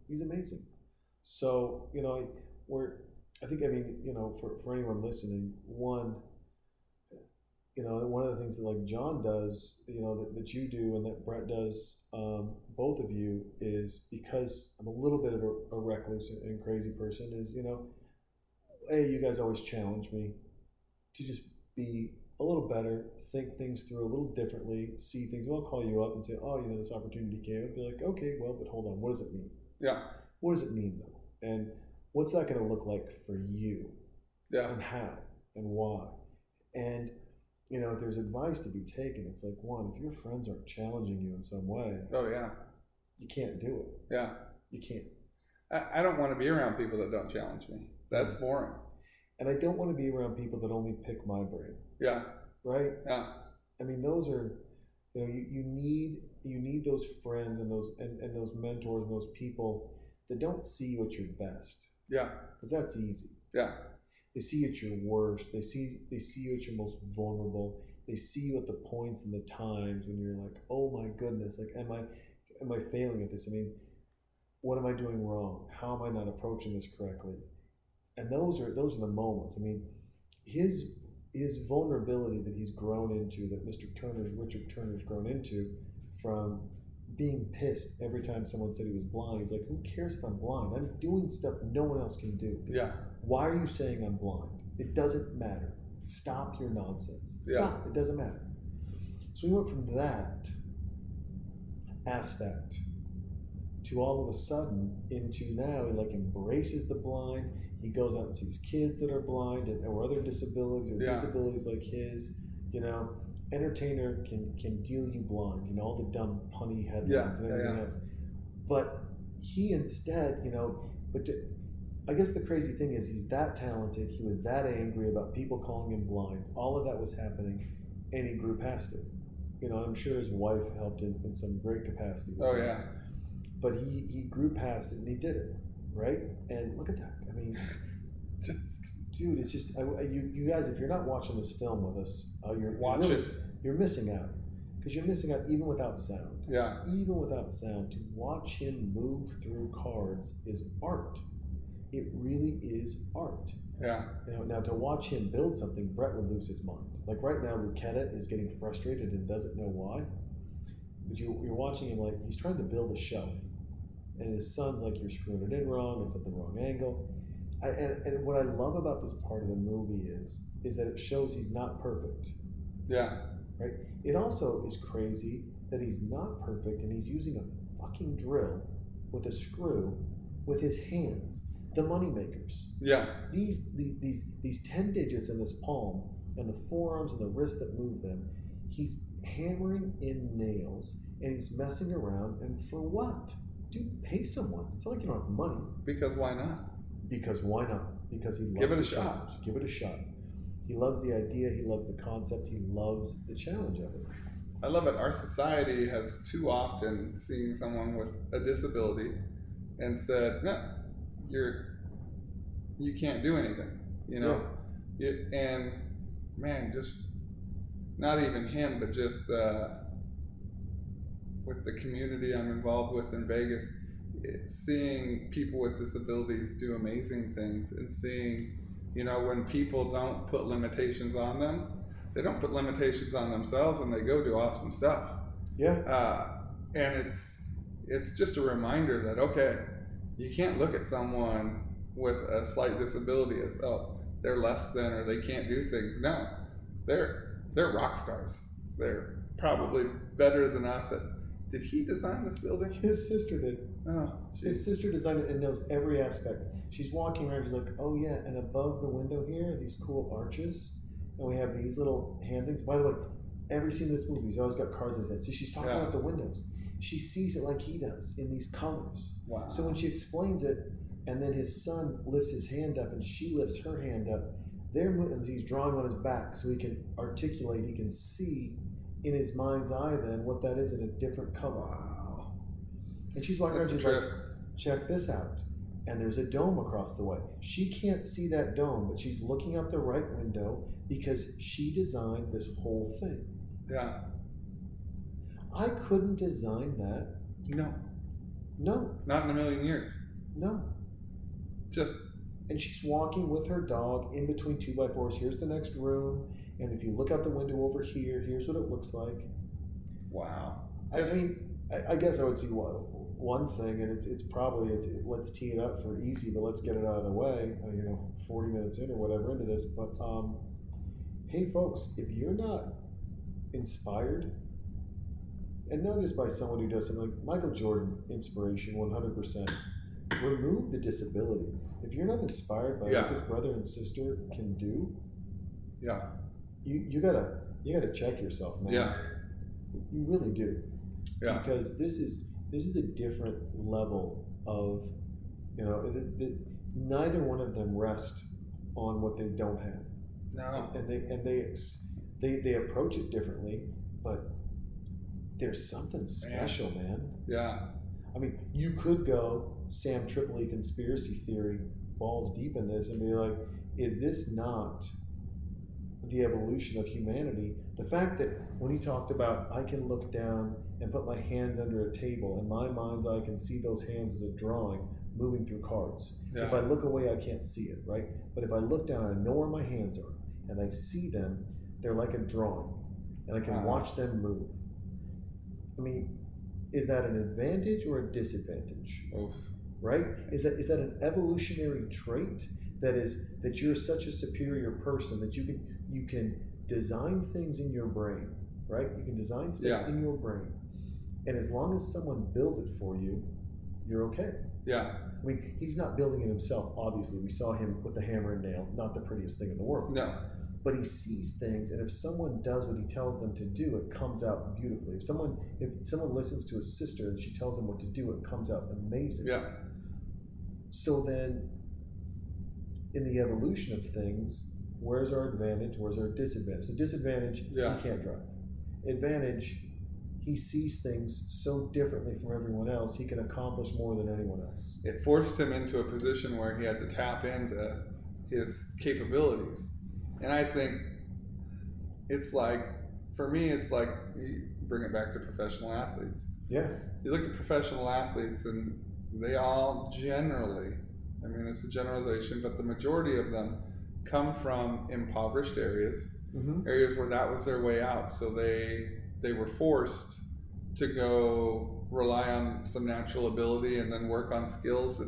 He's amazing. So, for anyone listening, one, one of the things that like John does, that you do and that Brett does, both of you, is because I'm a little bit of a recluse and crazy person is, A, you guys always challenge me to just be a little better, think things through a little differently, see things. Well, I'll call you up and say, oh, this opportunity came. I'd be like, okay, well, but hold on. What does it mean? Yeah. What does it mean though? And what's that going to look like for you? Yeah. And how and why? And if there's advice to be taken, it's like, one, if your friends aren't challenging you in some way, oh yeah, you can't do it. Yeah, you can't. I don't want to be around people that don't challenge me. That's boring. And I don't want to be around people that only pick my brain. Yeah. Right. Yeah. I mean, those are, you need those friends and those mentors and those people that don't see you at your best. Yeah. Because that's easy. Yeah. They see you at your worst. They see you at your most vulnerable. They see you at the points and the times when you're like, oh my goodness, like am I failing at this? I mean, what am I doing wrong? How am I not approaching this correctly? And those are the moments. I mean, his vulnerability that he's grown into, that Richard Turner's grown into, from being pissed every time someone said he was blind. He's like, who cares if I'm blind? I'm doing stuff no one else can do. Yeah. Why are you saying I'm blind? It doesn't matter. Stop your nonsense. Stop. Yeah. It doesn't matter. So we went from that aspect to all of a sudden into now he like embraces the blind. He goes out and sees kids that are blind or other disabilities or disabilities like his. Entertainer can deal you blind. All the dumb punny headlines and everything else. But he instead, I guess the crazy thing is he's that talented. He was that angry about people calling him blind. All of that was happening, and he grew past it. I'm sure his wife helped him in some great capacity. Oh, yeah. But he grew past it, and he did it, right? And look at that. I mean, dude, it's just you guys, if you're not watching this film with us, you're missing out. Because you're missing out even without sound. Yeah. Even without sound, to watch him move through cards is art. It really is art. Yeah. Now to watch him build something, Brett would lose his mind. Like right now, Lucchetta is getting frustrated and doesn't know why. But you're watching him like he's trying to build a shelf, and his son's like, "You're screwing it in wrong. It's at the wrong angle." And what I love about this part of the movie is that it shows he's not perfect. Yeah. Right. It also is crazy that he's not perfect, and he's using a fucking drill with a screw with his hands. The money makers. Yeah. These 10 digits in this palm and the forearms and the wrists that move them, he's hammering in nails and he's messing around. And for what? Dude, pay someone. It's not like you don't have money. Because why not? Because he loves Give it a shot. Challenge. Give it a shot. He loves the idea. He loves the concept. He loves the challenge of it. I love it. Our society has too often seen someone with a disability and said, no. You can't do anything, you know. Yeah. And man, just not even him, but just with the community I'm involved with in Vegas, seeing people with disabilities do amazing things, and seeing, you know, when people don't put limitations on them, they don't put limitations on themselves, and they go do awesome stuff. Yeah. And it's just a reminder that, okay, you can't look at someone with a slight disability as, oh, they're less than or they can't do things. No, they're rock stars. They're probably better than us at, did he design this building? His sister did. Oh, geez. His sister designed it and knows every aspect. She's walking around, she's like, oh yeah, and above the window here are these cool arches, and we have these little hand things. By the way, every scene in this movie, he's always got cards in his head. So she's talking about the windows. She sees it like he does in these colors. Wow. So when she explains it, and then his son lifts his hand up and she lifts her hand up, he's drawing on his back so he can articulate, he can see in his mind's eye then what that is in a different color. Wow. And she's walking around, she's like, check this out. And there's a dome across the way. She can't see that dome, but she's looking out the right window because she designed this whole thing. Yeah. I couldn't design that. No. No. Not in a million years. No. Just. And she's walking with her dog in between 2x4s. Here's the next room. And if you look out the window over here, here's what it looks like. Wow. I mean, I guess I would see one thing, and it's probably let's tee it up for easy, but let's get it out of the way, you know, 40 minutes in or whatever into this. But hey, folks, if you're not inspired, and not just by someone who does something like Michael Jordan, inspiration, 100%. Remove the disability. If you're not inspired by what this brother and sister can do, you gotta check yourself, man. Yeah, you really do. Yeah, because this is a different level of, you know, neither one of them rest on what they don't have. No, and they approach it differently, but there's something special, man. Yeah, I mean, you could go Sam Tripoli conspiracy theory balls deep in this and be like, is this not the evolution of humanity? The fact that when he talked about, I can look down and put my hands under a table, in my mind's eye I can see those hands as a drawing moving through cards. Yeah. If I look away, I can't see it, right? But if I look down, I know where my hands are, and I see them, they're like a drawing, and I can watch them move. I mean, is that an advantage or a disadvantage? Oof. Right? Is that an evolutionary trait that you're such a superior person that you can design things in your brain, right? You can design stuff in your brain, and as long as someone builds it for you, you're okay. Yeah. I mean, he's not building it himself, obviously. We saw him with the hammer and nail, not the prettiest thing in the world. No. But he sees things, and if someone does what he tells them to do, it comes out beautifully. If someone listens to his sister and she tells him what to do, it comes out amazing. Yeah. So then, in the evolution of things, where's our advantage? Where's our disadvantage? The disadvantage, he can't drive. Advantage, he sees things so differently from everyone else, he can accomplish more than anyone else. It forced him into a position where he had to tap into his capabilities. And I think it's like, for me, it's like, you bring it back to professional athletes. Yeah. You look at professional athletes, and they all generally, I mean, it's a generalization, but the majority of them come from impoverished areas, areas where that was their way out. So they were forced to go rely on some natural ability and then work on skills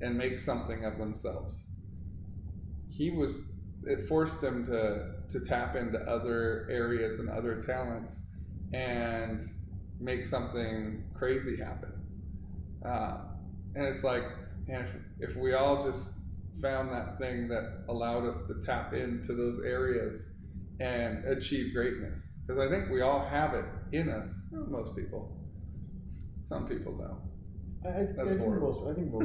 and make something of themselves. It forced him to tap into other areas and other talents and make something crazy happen. And it's like, man, if we all just found that thing that allowed us to tap into those areas and achieve greatness, because I think we all have it in us. Most people. Some people don't. I think most people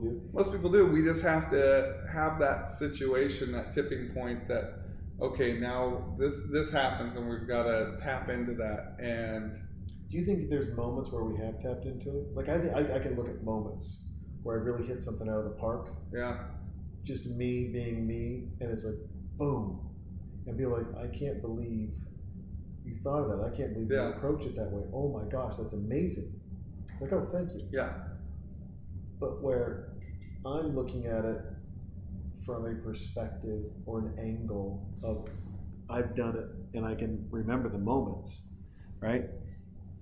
do. Most people do. We just have to have that situation, that tipping point that, okay, now this happens and we've got to tap into that. And do you think there's moments where we have tapped into it? Like I can look at moments where I really hit something out of the park. Yeah. Just me being me, and it's like, boom. and be like, I can't believe you thought of that. I can't believe you approach it that way. Oh my gosh, that's amazing. It's like, oh, thank you. Yeah. But where I'm looking at it from a perspective or an angle of I've done it and I can remember the moments, right?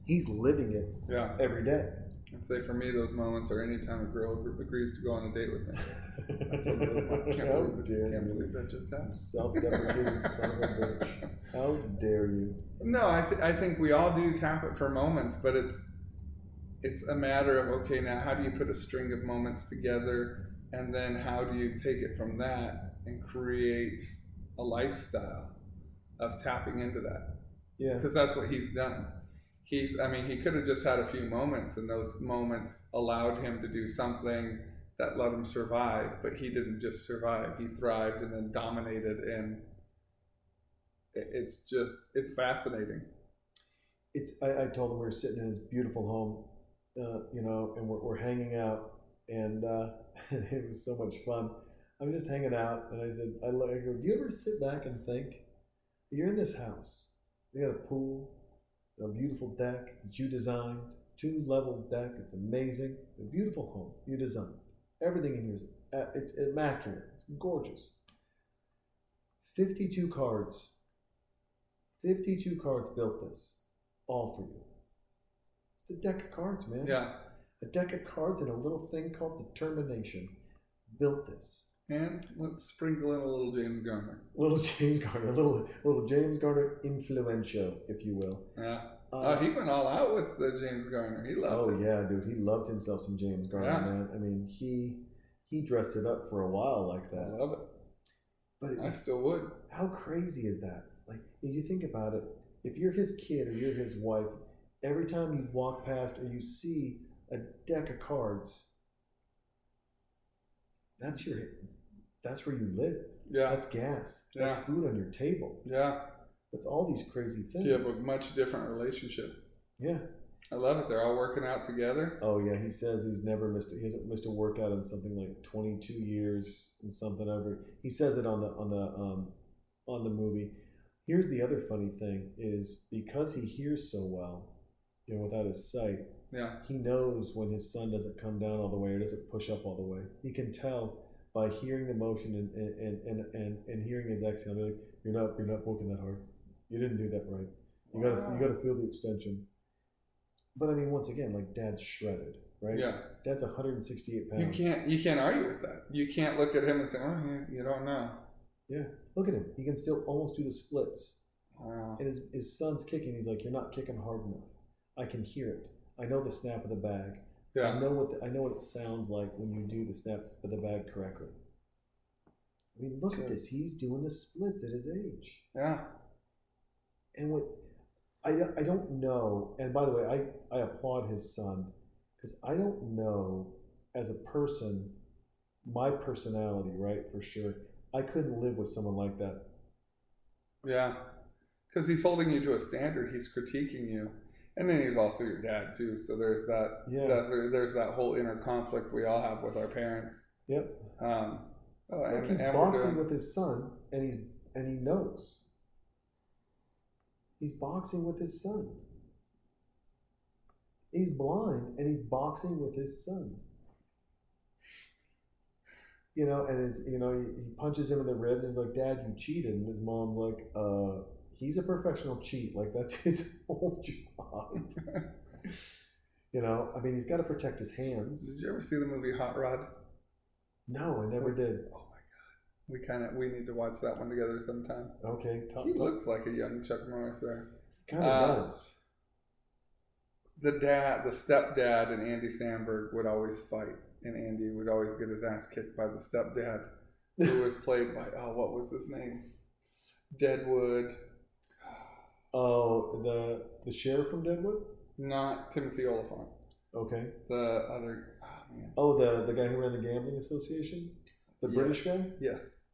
He's living it every day. I'd say for me, those moments are any time a girl agrees to go on a date with me. That's one of those moments. I can't believe that just happened. Self-deprecating son of a bitch. How dare you? No, I think we all do tap it for moments, but it's a matter of, okay, now how do you put a string of moments together, and then how do you take it from that and create a lifestyle of tapping into that? Yeah. Because that's what he's done. He could have just had a few moments, and those moments allowed him to do something that let him survive, but he didn't just survive. He thrived and then dominated, and it's fascinating. I told him we were sitting in his beautiful home, and we're hanging out, and it was so much fun. I'm just hanging out, and I said, I go, do you ever sit back and think, you're in this house, you got a pool, a beautiful deck that you designed, 2-level deck, it's amazing, a beautiful home you designed, everything in here is it's immaculate, it's gorgeous. 52 cards built this, all for you. It's a deck of cards, man. Yeah. A deck of cards and a little thing called determination built this. And let's sprinkle in a little James Garner. Little James Garner influential, if you will. Yeah. He went all out with the James Garner. He loved it. Oh, yeah, dude. He loved himself some James Garner, man. I mean, he dressed it up for a while like that. I love it. But I still would. How crazy is that? Like, if you think about it, if you're his kid or you're his wife, every time you walk past or you see a deck of cards, that's where you live. Yeah. That's gas. Yeah. That's food on your table. Yeah. That's all these crazy things. You have a much different relationship. Yeah. I love it. They're all working out together. Oh, yeah. He says he's never missed it. He hasn't missed a workout in something like 22 years and something over. He says it on the movie. Here's the other funny thing is because he hears so well, without his sight, he knows when his son doesn't come down all the way or doesn't push up all the way. He can tell by hearing the motion and hearing his exhale. They're like, you're not working that hard. You didn't do that right. You gotta feel the extension. But I mean, once again, like Dad's shredded, right? Yeah. Dad's 168 pounds. You can't argue with that. You can't look at him and say, oh, you don't know. Yeah. Look at him. He can still almost do the splits. Wow. And his son's kicking. He's like, you're not kicking hard enough. I can hear it. I know the snap of the bag. Yeah. I know what it sounds like when you do the snap of the bag correctly. I mean, look at this. He's doing the splits at his age. Yeah. And what I don't know. And by the way, I applaud his son because I don't know as a person, my personality, right? For sure, I couldn't live with someone like that. Yeah, because he's holding you to a standard. He's critiquing you. And then he's also your dad too, so there's that. Yeah. There's that whole inner conflict we all have with our parents. Yep. He's boxing with his son, and he knows. He's boxing with his son. He's blind, and he's boxing with his son. And he punches him in the rib, and he's like, "Dad, you cheated," and his mom's like, He's a professional cheat. Like, that's his whole job. I mean, he's got to protect his hands. Did you ever see the movie Hot Rod? No, I never did. Oh, my God. We need to watch that one together sometime. Okay. He looks like a young Chuck Norris there. Kind of does. The stepdad and Andy Samberg would always fight, and Andy would always get his ass kicked by the stepdad, who was played by, what was his name? Deadwood. Oh, the sheriff from Deadwood? Not Timothy Oliphant. Okay. The other... Oh, man. Oh, the guy who ran the gambling association? The British guy? Yes.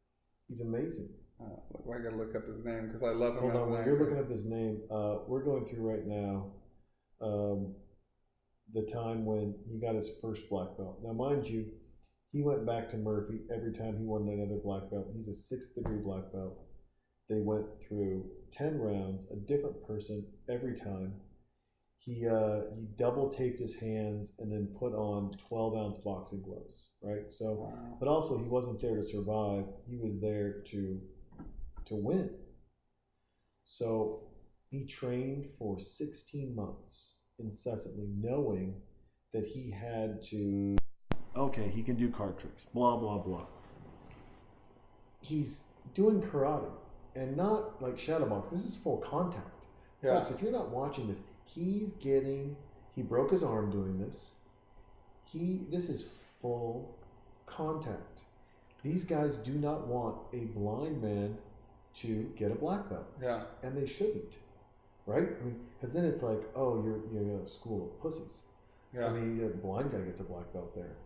He's amazing. I gotta look up his name because I love him. Hold on, when you're looking up his name, we're going through right now the time when he got his first black belt. Now, mind you, he went back to Murphy every time he won another black belt. He's a 6th degree black belt. They went through 10 rounds, a different person every time. He double taped his hands and then put on 12-ounce boxing gloves, right? So, but also he wasn't there to survive. He was there to win. So he trained for 16 months incessantly, knowing that he had to, okay, he can do card tricks, blah, blah, blah. He's doing karate and not like shadow box. This is full contact. Yeah. Right, so if you're not watching this, he broke his arm doing this. This is full contact. These guys do not want a blind man to get a black belt. Yeah. And they shouldn't, right? I mean, because then it's like, oh, you're in a school of pussies. Yeah. I mean, the blind guy gets a black belt there.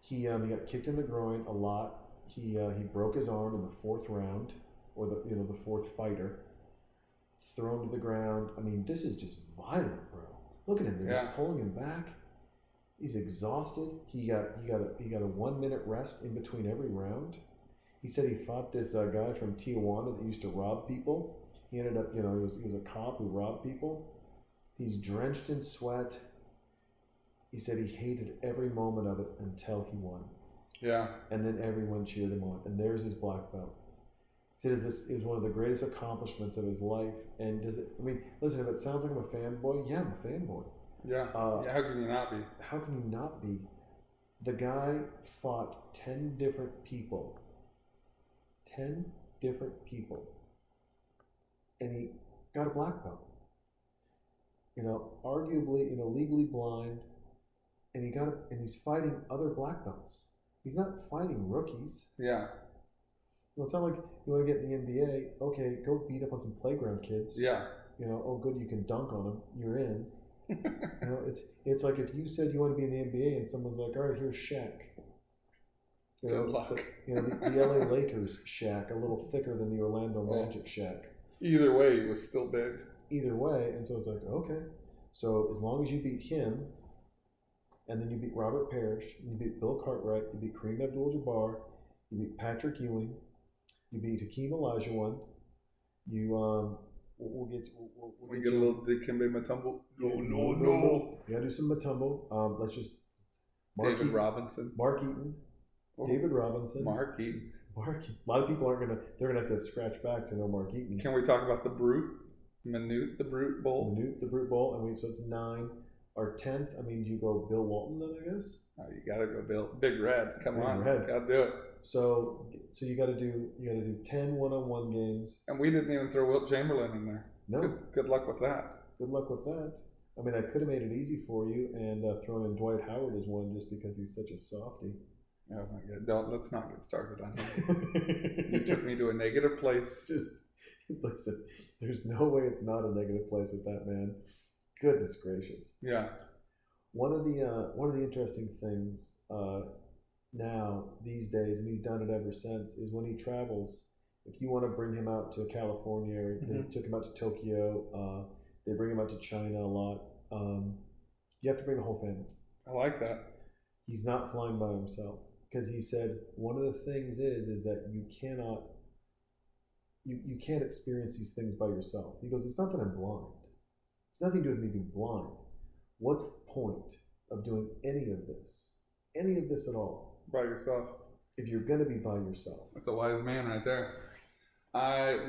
He got kicked in the groin a lot. He broke his arm in the fourth round, or the fourth fighter. Thrown to the ground. I mean, this is just violent, bro. Look at him. They're just pulling him back. He's exhausted. He got a 1-minute rest in between every round. He said he fought this guy from Tijuana that used to rob people. He ended up, he was a cop who robbed people. He's drenched in sweat. He said he hated every moment of it until he won. Yeah. And then everyone cheered him on. And there's his black belt. He said it was one of the greatest accomplishments of his life. And listen, if it sounds like I'm a fanboy, yeah, I'm a fanboy. Yeah. How can you not be? How can you not be? The guy fought 10 different people. 10 different people. And he got a black belt. Arguably, legally blind. And he's fighting other black belts. He's not fighting rookies. Yeah. It's not like you want to get in the NBA. Okay, go beat up on some playground kids. Yeah. Oh, good, you can dunk on them. You're in. It's like if you said you want to be in the NBA and someone's like, all right, here's Shaq. Good luck. The LA Lakers Shaq, a little thicker than the Orlando Magic Shaq. Either way, it was still big. Either way, and so it's like, okay. So as long as you beat him, and then you beat Robert Parrish, you beat Bill Cartwright, you beat Kareem Abdul-Jabbar, you beat Patrick Ewing, you beat Hakeem Olajuwon. We'll get a little Dikembe Mutombo. No. We gotta do some Mutombo. Let's just. Mark Eaton. Mark Eaton. A lot of people they're gonna have to scratch back to know Mark Eaton. Can we talk about the Brute? Minute the Brute Bowl, and so it's 9. Our 10th. I mean, do you go Bill Walton then, I guess? Oh, you gotta go Bill. Big Red. Come on. Gotta do it. So you got to do 10 one-on-one games. And we didn't even throw Wilt Chamberlain in there. No. Good luck with that. I mean, I could have made it easy for you and thrown in Dwight Howard as one just because he's such a softie. Oh my God! Let's not get started on him. You took me to a negative place. Just listen. There's no way it's not a negative place with that man. Goodness gracious. Yeah. One of the interesting things. Now, these days, and he's done it ever since, is when he travels, if you want to bring him out to California, they took him out to Tokyo, they bring him out to China a lot. You have to bring a whole family. I like that. He's not flying by himself, because he said one of the things is that you can't experience these things by yourself. He goes, it's not that I'm blind. It's nothing to do with me being blind. What's the point of doing any of this at all? By yourself. If you're going to be by yourself. That's a wise man right there.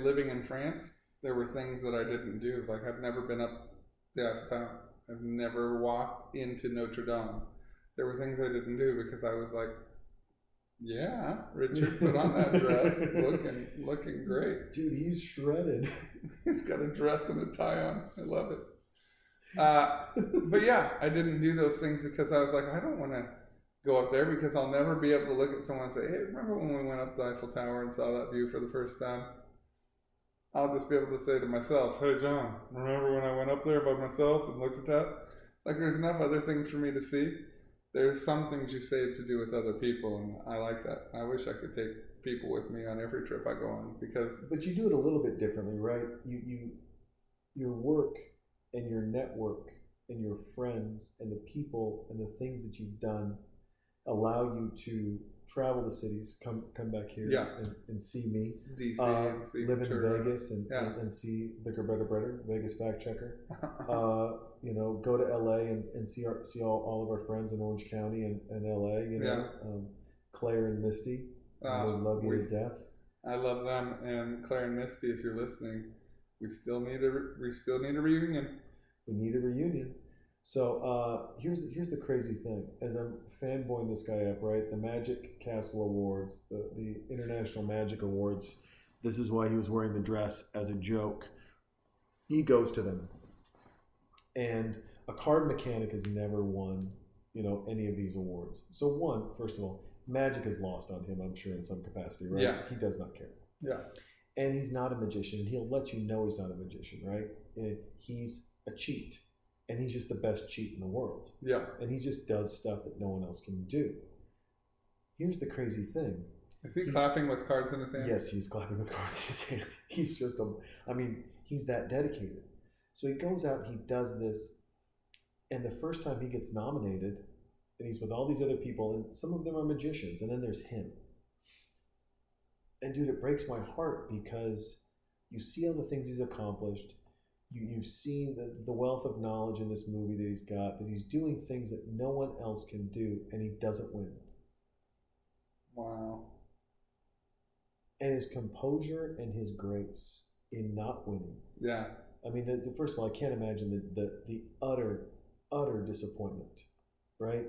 Living in France, there were things that I didn't do. Like, I've never been up the Eiffel Tower. I've never walked into Notre Dame. There were things I didn't do because I was like, yeah, Richard put on that dress. looking great. Dude, he's shredded. He's got a dress and a tie on. I love it. But yeah, I didn't do those things because I was like, I don't want to go up there because I'll never be able to look at someone and say, hey, remember when we went up the Eiffel Tower and saw that view for the first time? I'll just be able to say to myself, hey, John, remember when I went up there by myself and looked at that? It's like there's enough other things for me to see. There's some things you save to do with other people, and I like that. I wish I could take people with me on every trip I go on because... But you do it a little bit differently, right? Your work and your network and your friends and the people and the things that you've done allow you to travel the cities, come back here and see me. DC and see live Ventura. In Vegas and see Bigger, Better, Better, Vegas Fact Checker. Go to LA and see all of our friends in Orange County and LA. Claire and Misty. We love you to death. I love them, and Claire and Misty, if you're listening, we still need a reunion. We need a reunion. So here's the crazy thing. As I'm fanboying this guy up, right? The Magic Castle Awards, the International Magic Awards. This is why he was wearing the dress as a joke. He goes to them, and a card mechanic has never won, any of these awards. So one, first of all, magic is lost on him, I'm sure, in some capacity, right? Yeah. He does not care. Yeah. And he's not a magician. He'll let you know he's not a magician, right? He's a cheat. And he's just the best cheat in the world. Yeah. And he just does stuff that no one else can do. Here's the crazy thing. Is he's clapping with cards in his hand? Yes, he's clapping with cards in his hand. He's just he's that dedicated. So he goes out, he does this, and the first time he gets nominated, and he's with all these other people, and some of them are magicians, and then there's him. And dude, it breaks my heart because you see all the things he's accomplished. You've seen the wealth of knowledge in this movie that he's got, that he's doing things that no one else can do, and he doesn't win. Wow. And his composure and his grace in not winning. Yeah. I mean, first of all, I can't imagine the utter disappointment, right,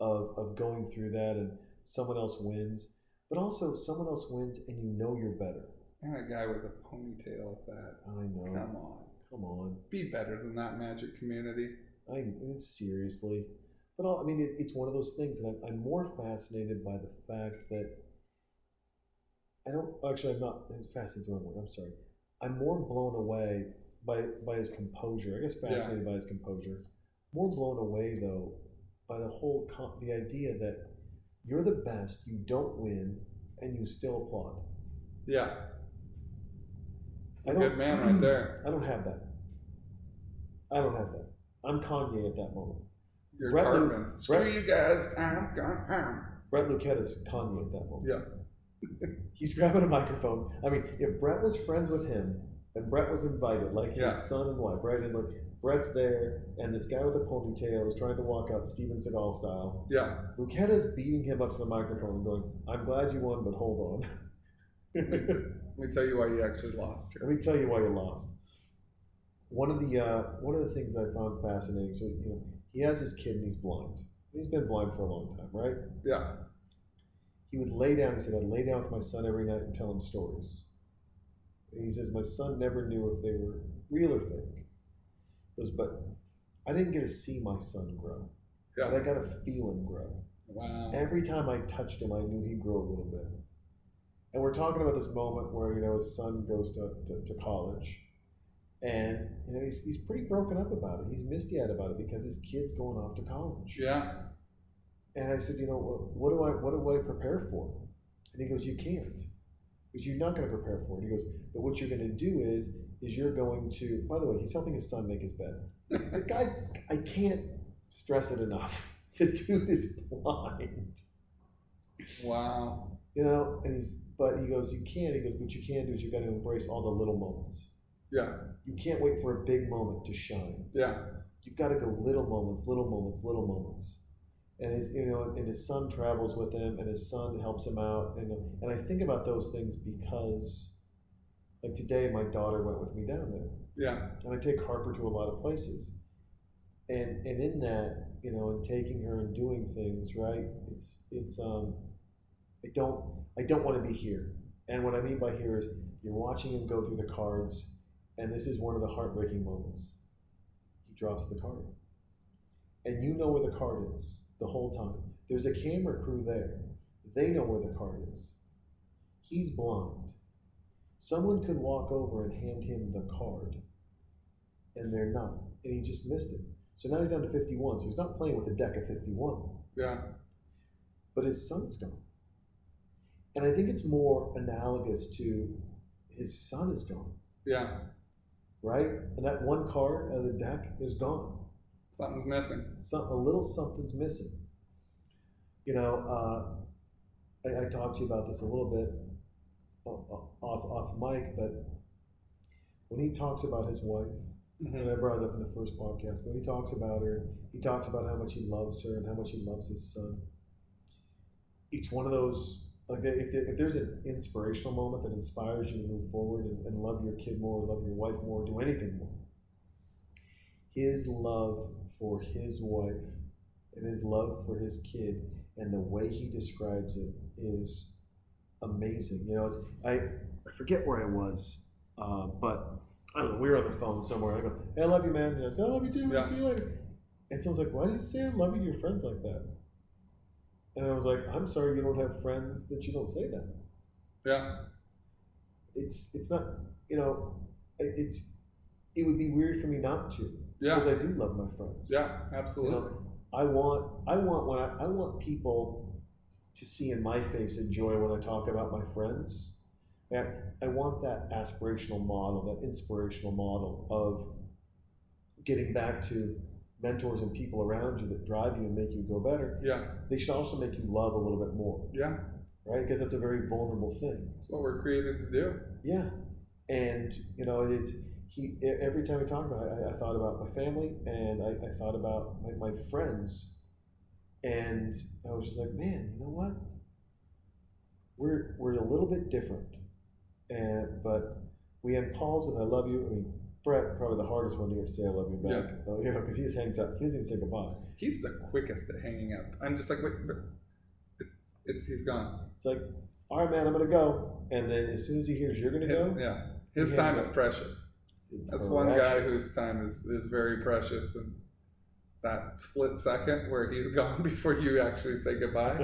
of going through that, and someone else wins. But also, someone else wins, and you know you're better. And a guy with a ponytail at that. I know. Come on. Be better than that, Magic community. I mean, seriously. But it's one of those things that I'm more fascinated by the fact that I'm more blown away by his composure. I guess fascinated by his composure. More blown away, though, by the whole the idea that you're the best, you don't win, and you still applaud. Yeah. A good man right there. I don't have that. I'm Kanye at that moment. You're Cartman. Screw you guys. I'm gone. Brett Luchetta's Kanye at that moment. Yeah. He's grabbing a microphone. I mean, if Brett was friends with him, and Brett was invited, like his son and wife, right? And like Brett's there, and this guy with a ponytail is trying to walk up Steven Seagal style. Yeah. Luchetta's beating him up to the microphone and going, "I'm glad you won, but hold on." Let me tell you why you actually lost. Let me tell you why you lost. One of the things that I found fascinating. So he has his kid and he's blind. He's been blind for a long time, right? Yeah. He would lay down. He said, "I lay down with my son every night and tell him stories." And he says, "My son never knew if they were real or fake." He goes, "But I didn't get to see my son grow. Yeah. But I got to feel him grow. Wow. Every time I touched him, I knew he'd grow a little bit." And we're talking about this moment where, his son goes to college, and he's pretty broken up about it. He's misty-eyed about it because his kid's going off to college. Yeah. And I said, what do I prepare for? And he goes, "You can't, because you're not going to prepare for it." He goes, "But what you're going to do is you're going to." By the way, he's helping his son make his bed. The guy, I can't stress it enough. The dude is blind. Wow. But he goes, "You can't." He goes, "What you can do is you got to embrace all the little moments." Yeah. You can't wait for a big moment to shine. Yeah. You've got to go little moments. And his son travels with him, and his son helps him out. And I think about those things because, like today, my daughter went with me down there. Yeah. And I take Harper to a lot of places. And in that, in taking her and doing things, right, it's I don't want to be here. And what I mean by here is you're watching him go through the cards, and this is one of the heartbreaking moments. He drops the card. And you know where the card is the whole time. There's a camera crew there. They know where the card is. He's blind. Someone could walk over and hand him the card, and they're not. And he just missed it. So now he's down to 51, so he's not playing with a deck of 51. Yeah. But his son's gone. And I think it's more analogous to his son is gone. Yeah. Right? And that one card out of the deck is gone. Something's missing. A little something's missing. I talked to you about this a little bit off mic, but when he talks about his wife, mm-hmm. and I brought it up in the first podcast, but when he talks about her, he talks about how much he loves her and how much he loves his son. It's one of those, like, if there's an inspirational moment that inspires you to move forward and love your kid more, love your wife more, do anything more, his love for his wife and his love for his kid and the way he describes it is amazing. You know, it's, I forget where I was, but I don't know, we were on the phone somewhere. I go, "Hey, I love you, man." You're like, "I love you too. Yeah. See you later." And someone's like, "Why do you say I love you to your friends like that?" And I was like, "I'm sorry, you don't have friends that you don't say that." Yeah. It's not, you know, it would be weird for me not to. Yeah. Because I do love my friends. Yeah, absolutely. You know, I want people to see in my face and joy when I talk about my friends. I want that aspirational model, that inspirational model of getting back to mentors and people around you that drive you and make you go better. Yeah. They should also make you love a little bit more. Yeah. Right? Because that's a very vulnerable thing. It's what we're created to do. Yeah. And, you know, every time we talked about it, I thought about my family and I thought about my friends, and I was just like, man, you know what? We're a little bit different, but we had calls with "I love you." I mean, Brett, probably the hardest one to get to say "I love you" back. Yeah. Oh, yeah, because he just hangs up. He doesn't even say goodbye. He's the quickest at hanging up. I'm just like, wait, it's he's gone. It's like, all right, man, I'm gonna go, and then as soon as he hears you're gonna go, yeah, his time is precious. That's one guy whose time is very precious, and that split second where he's gone before you actually say goodbye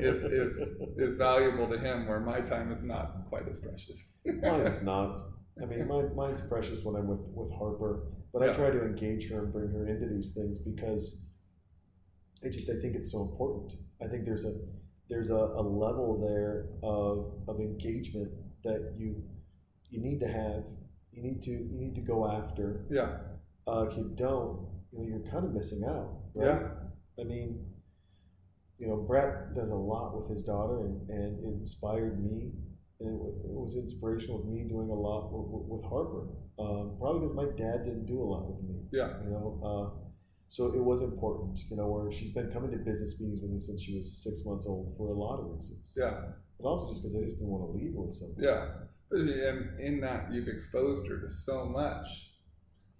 is valuable to him, where my time is not quite as precious. Mine's not. I mean, mine's precious when I'm with Harper, but yeah. I try to engage her and bring her into these things because I think it's so important. I think there's a level there of engagement that you need to have. You need to go after. Yeah. If you don't, you know, you're kind of missing out. Right? Yeah. I mean, you know, Brett does a lot with his daughter, and it inspired me. And it was inspirational with me doing a lot with Harper. Probably because my dad didn't do a lot with me. Yeah. You know, so it was important. You know, where she's been coming to business meetings with me since she was 6 months old for a lot of reasons. Yeah. But also just because I just didn't want to leave with something. Yeah. And in that, you've exposed her to so much,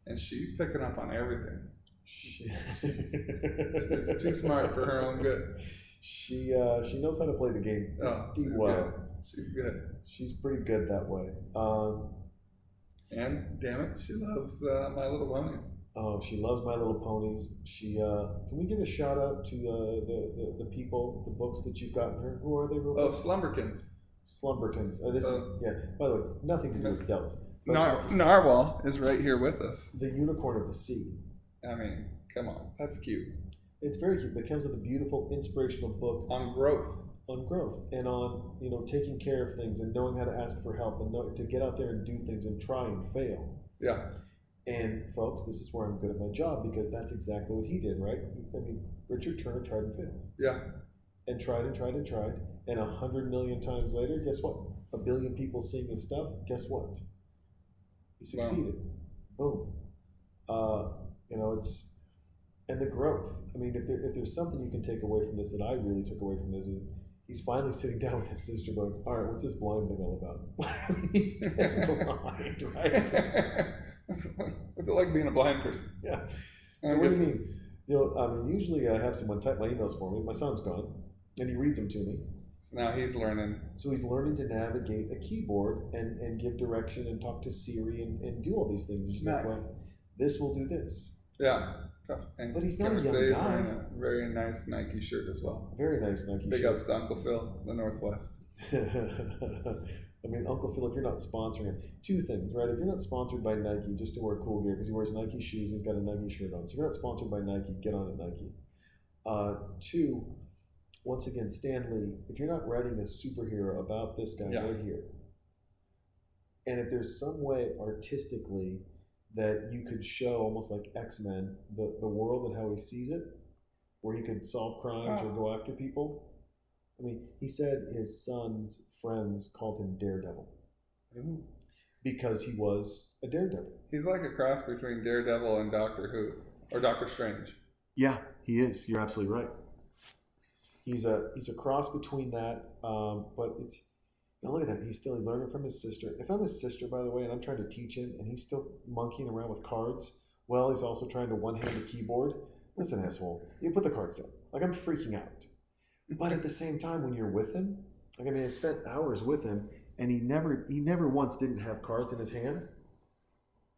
and she's picking up on everything. She's too smart for her own good. She knows how to play the game pretty well. She's good. She's pretty good that way. And damn it, she loves My Little Ponies. Oh, she loves My Little Ponies. She can we give a shout out to the people, the books that you've gotten her? Who are they? Slumberkins. Slumberkins. By the way, nothing to do with Dealt. Narwhal is right here with us. The unicorn of the sea. I mean, come on, that's cute. It's very cute. It comes with a beautiful, inspirational book on growth, and on, you know, taking care of things and knowing how to ask for help and to get out there and do things and try and fail. Yeah. And folks, this is where I'm good at my job, because that's exactly what he did, right? I mean, Richard Turner tried and failed. Yeah. And tried. And 100 million times later, guess what? 1 billion people seeing his stuff, guess what? He succeeded. Wow. Boom. You know, it's, and the growth. I mean, if there's something you can take away from this, that I really took away from this, is he's finally sitting down with his sister going, all right, what's this blind thing all about? He's been blind, right? What's it like being a blind person? Yeah. So what do you mean? You know, I mean, usually I have someone type my emails for me. My son's gone, and he reads them to me. So now he's learning. So he's learning to navigate a keyboard and give direction and talk to Siri and do all these things. She's nice. Like, well, this will do this. Yeah. And but he's not a young guy. A very nice Nike shirt as well. Very nice Nike shirt. Big ups to Uncle Phil, the Northwest. I mean, Uncle Phil, if you're not sponsoring him, two things, right? If you're not sponsored by Nike, just to wear cool gear, because he wears Nike shoes, he's got a Nike shirt on. So if you're not sponsored by Nike, get on at Nike. Two, once again, Stan Lee, if you're not writing a superhero about this guy right here, and if there's some way artistically that you could show, almost like X-Men, the world and how he sees it, where he could solve crimes or go after people, I mean, he said his son's friends called him Daredevil. Ooh. Because he was a daredevil. He's like a cross between Daredevil and Doctor Who, or Doctor Strange. Yeah, he is. You're absolutely right. He's a cross between that, but it's... Now look at that. He's learning from his sister. If I'm his sister, by the way, and I'm trying to teach him, and he's still monkeying around with cards, well, he's also trying to one-hand the keyboard. Listen, asshole. You put the cards down. Like, I'm freaking out. But at the same time, when you're with him, like, I mean, I spent hours with him, and he never once didn't have cards in his hand.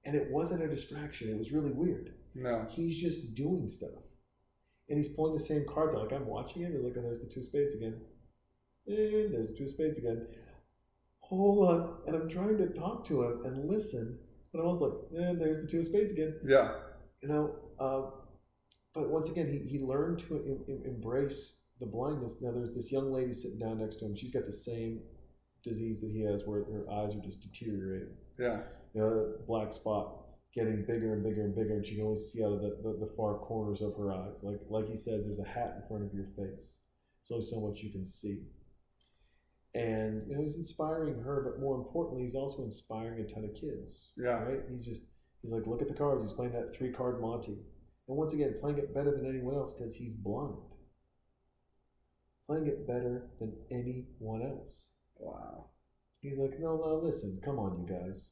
And it wasn't a distraction. It was really weird. No. He's just doing stuff. And he's pulling the same cards out. Like, I'm watching it, and look, there's the two spades again. And there's two spades again. Hold on. And I'm trying to talk to him and listen. And I was like, and there's the two spades again. Yeah. You know, but once again, he learned to embrace the blindness. Now, there's this young lady sitting down next to him. She's got the same disease that he has where her eyes are just deteriorating. Yeah. You know, the black spot getting bigger and bigger and bigger, and she can only see out of the far corners of her eyes. Like he says, there's a hat in front of your face. There's only so much you can see. And you know, he's inspiring her, but more importantly, he's also inspiring a ton of kids. Yeah. Right? He's like, look at the cards. He's playing that 3-card Monte. And once again, playing it better than anyone else because he's blind. Playing it better than anyone else. Wow. He's like, no, listen, come on, you guys.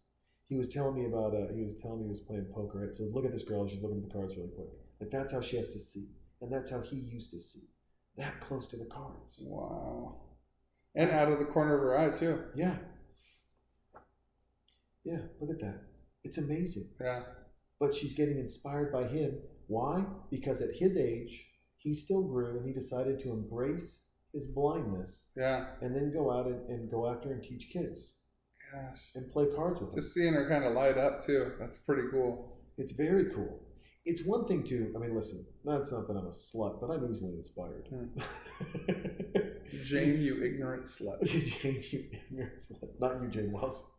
He was telling me he was playing poker, right? So look at this girl. She's looking at the cards really quick. Like, that's how she has to see. And that's how he used to see. That close to the cards. Wow. And out of the corner of her eye, too. Yeah. Yeah, look at that. It's amazing. Yeah. But she's getting inspired by him. Why? Because at his age, he still grew, and he decided to embrace his blindness. Yeah. And then go out and go after and teach kids. Gosh. And play cards with them. Just seeing her kind of light up, too. That's pretty cool. It's very cool. It's one thing, too. I mean, listen, not that I'm a slut, but I'm easily inspired. Jane, you ignorant slut. Jane, you ignorant slut. Not you, Jane Wells.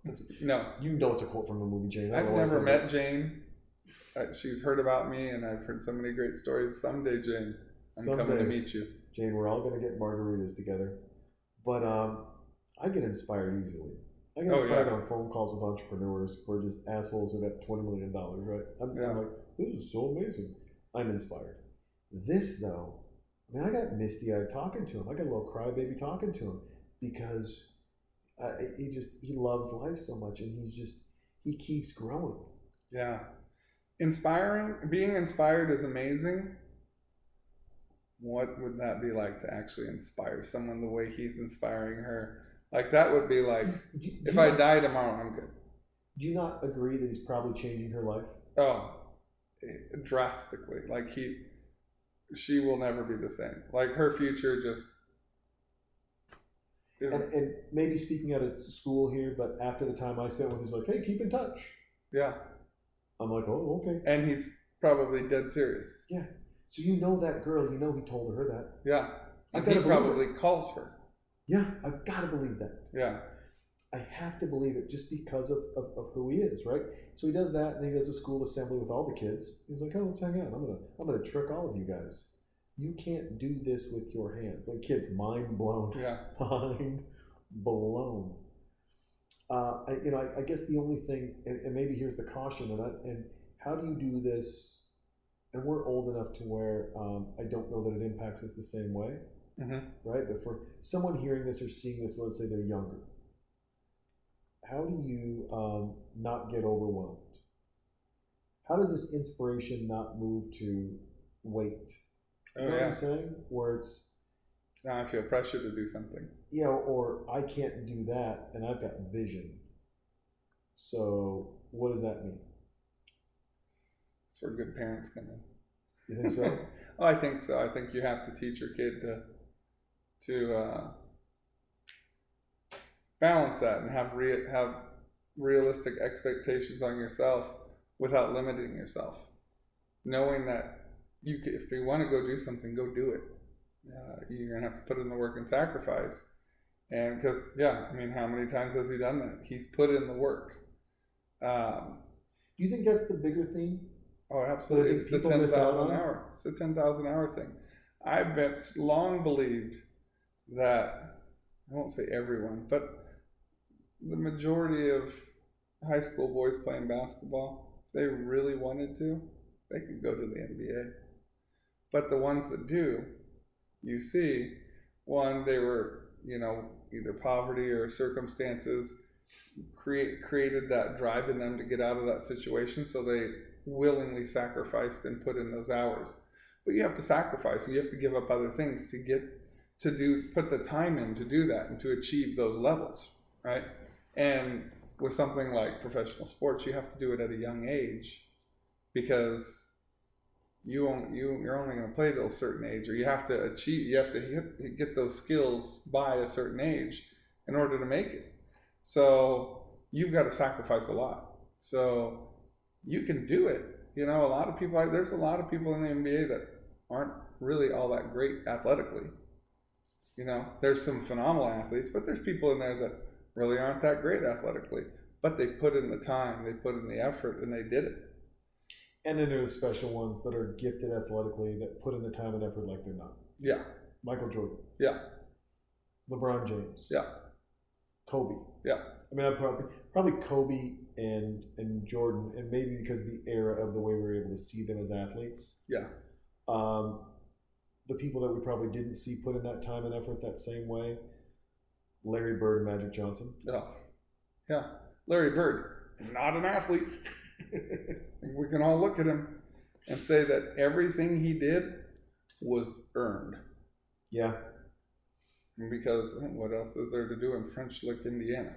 No. You know it's a quote from a movie, Jane. I've never met Jane. She's heard about me, and I've heard so many great stories. Someday, Jane, I'm coming to meet you. Jane, we're all going to get margaritas together. But I get inspired easily. I get inspired on phone calls with entrepreneurs who are just assholes who got $20 million, right? I'm like, this is so amazing. I'm inspired. This, though... I mean, I got misty-eyed talking to him. I got a little crybaby talking to him because he loves life so much, and he keeps growing. Yeah. Inspiring, being inspired is amazing. What would that be like to actually inspire someone the way he's inspiring her? Like, that would be like, if I die tomorrow, I'm good. Do you not agree that he's probably changing her life? Oh, drastically. Like, she will never be the same. Like, her future just... And maybe speaking out of school here, but after the time I spent with him, he's like, hey, keep in touch. Yeah. I'm like, oh, okay. And he's probably dead serious. Yeah. So you know that girl. You know he told her that. Yeah. And he probably calls her. Yeah. I've got to believe that. Yeah. I have to believe it just because of who he is, right? So he does that, and he does a school assembly with all the kids. He's like, oh, let's hang out. I'm gonna trick all of you guys. You can't do this with your hands. Like, kids, mind blown. Yeah. Mind blown. I guess the only thing, and maybe here's the caution, and how do you do this? And we're old enough to where I don't know that it impacts us the same way, right? But for someone hearing this or seeing this, let's say they're younger, how do you not get overwhelmed? How does this inspiration not move to wait? You know what I'm saying? Where it's... Now I feel pressure to do something. Yeah, or I can't do that, and I've got vision. So what does that mean? That's where good parents come in. You think so? Oh, I think so. I think you have to teach your kid to balance that and have realistic expectations on yourself without limiting yourself. Knowing that if you want to go do something, go do it. You're going to have to put in the work and sacrifice. And because, I mean, how many times has he done that? He's put in the work. Do you think that's the bigger theme? Oh, absolutely. It's the 10,000 hour thing. I've long believed that, I won't say everyone, but the majority of high school boys playing basketball, if they really wanted to, they could go to the NBA. But the ones that do, you see, one, they were, you know, either poverty or circumstances created that drive in them to get out of that situation, so they willingly sacrificed and put in those hours. But you have to sacrifice, and you have to give up other things to get to do, put the time in to do that and to achieve those levels, right? And with something like professional sports, you have to do it at a young age, because you're only going to play till a certain age, or you have to get those skills by a certain age in order to make it. So you've got to sacrifice a lot. So you can do it. You know, a lot of people, there's a lot of people in the NBA that aren't really all that great athletically. You know, there's some phenomenal athletes, but there's people in there that really aren't that great athletically, but they put in the time, they put in the effort, and they did it. And then there's special ones that are gifted athletically that put in the time and effort like they're not. Yeah. Michael Jordan. Yeah. LeBron James. Yeah. Kobe. Yeah. I mean, I'd probably Kobe and Jordan, and maybe because of the era of the way we were able to see them as athletes. Yeah. The people that we probably didn't see put in that time and effort that same way. Larry Bird and Magic Johnson. Yeah. Yeah. Larry Bird, not an athlete. We can all look at him and say that everything he did was earned. Yeah. Because what else is there to do in French Lick, Indiana?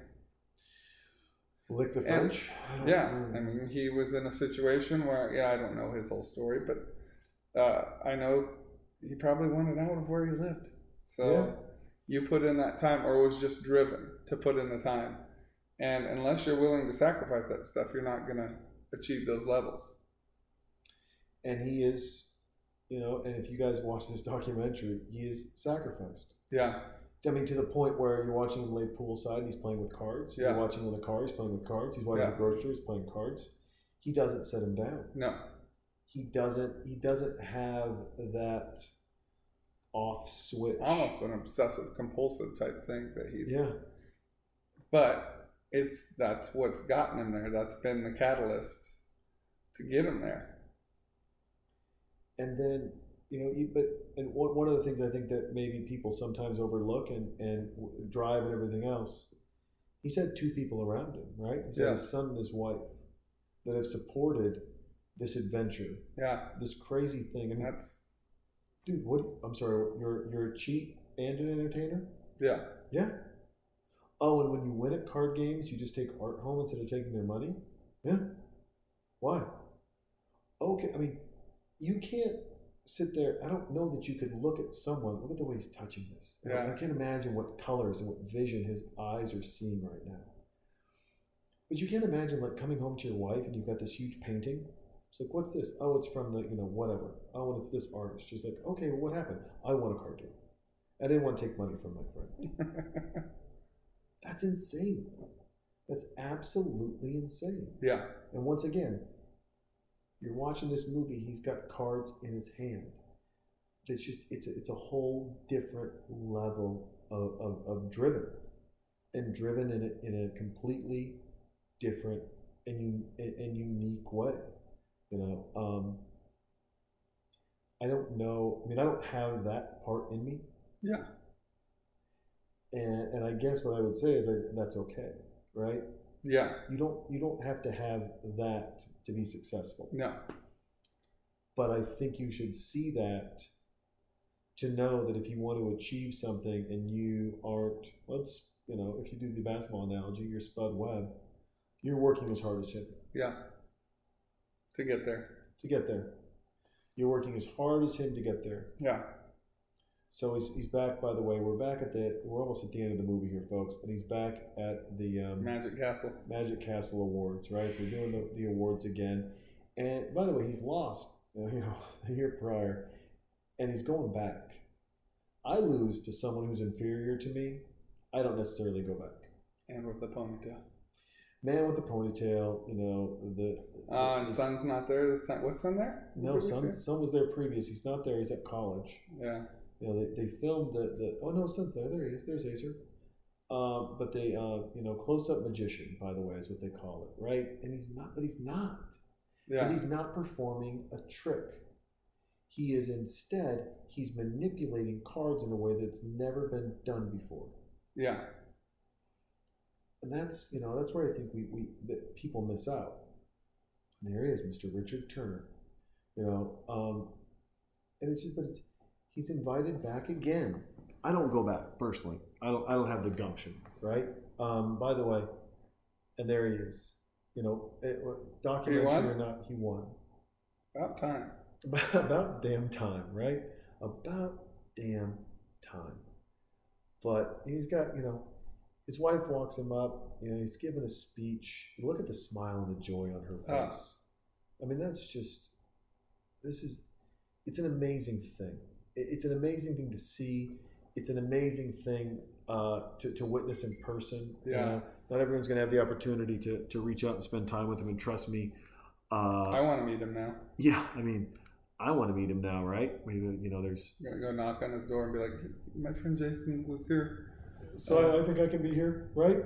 Lick the French? And, yeah. I mean, he was in a situation where, I don't know his whole story, but I know he probably wanted out of where he lived. So you put in that time, or was just driven to put in the time. And unless you're willing to sacrifice that stuff, you're not going to achieve those levels. And he is, and if you guys watch this documentary, he is sacrificed. Yeah. I mean, to the point where you're watching him lay poolside and he's playing with cards. Yeah. You're watching him in the car, he's playing with cards. He's watching the grocery, he's playing cards. He doesn't set him down. No. He doesn't have that off switch. Almost an obsessive compulsive type thing that he's... Yeah. But... that's what's gotten him there. That's been the catalyst to get him there. And then, one of the things I think that maybe people sometimes overlook and drive and everything else, he's had two people around him, right? He's had his son and his wife that have supported this adventure. Yeah. This crazy thing. And that's... Dude, I'm sorry, you're a cheat and an entertainer? Yeah. Yeah. Oh, and when you win at card games, you just take art home instead of taking their money? Yeah. Why? Okay, I mean, you can't sit there. I don't know that you could look at someone. Look at the way he's touching this. Yeah. I can't imagine what colors and what vision his eyes are seeing right now. But you can't imagine, like, coming home to your wife and you've got this huge painting. It's like, what's this? Oh, it's from the, whatever. Oh, and it's this artist. She's like, okay, well, what happened? I won a card game. I didn't want to take money from my friend. That's insane. That's absolutely insane. Yeah. And once again, you're watching this movie, he's got cards in his hand. It's just, it's a whole different level of driven. And driven in a completely different and unique way. I don't know. I mean, I don't have that part in me. Yeah. And I guess what I would say is that's okay, right? Yeah. You don't have to have that to be successful. No. But I think you should see that to know that if you want to achieve something and you aren't, if you do the basketball analogy, you're Spud Webb, you're working as hard as him. Yeah. To get there. You're working as hard as him to get there. Yeah. So he's back, by the way, we're almost at the end of the movie here, folks, and he's back at the Magic Castle Awards, right? They're doing the awards again. And by the way, he's lost, the year prior, and he's going back. I lose to someone who's inferior to me. I don't necessarily go back. And with the ponytail. Man with the ponytail, and Son's not there this time. Was Son there? No, Son was there previous. He's not there. He's at college. Yeah. You know, they filmed the oh no, since there he is, there's Acer. But they you know, close-up magician, by the way, is what they call it, right? And he's not, but he's not. Because he's not performing a trick. He is instead, he's manipulating cards in a way that's never been done before. Yeah. And that's, you know, that's where I think we that people miss out. And there he is, Mr. Richard Turner. You know, and it's just, but it's, he's invited back again. I don't go back personally. I don't have the gumption, right? By the way, and there he is. You know, documentary or not, he won. About time. About damn time, right? About damn time. But he's got, you know, his wife walks him up. You know, he's giving a speech. Look at the smile and the joy on her face. I mean, that's just, it's an amazing thing. It's an amazing thing to see. It's an amazing thing to witness in person. Yeah. You know? Not everyone's going to have the opportunity to reach out and spend time with him. And trust me. I want to meet him now. Yeah. I mean, I want to meet him now, right? Maybe, you know, there's... You're going to go knock on his door and be like, my friend Jason was here. So I think I can be here, right?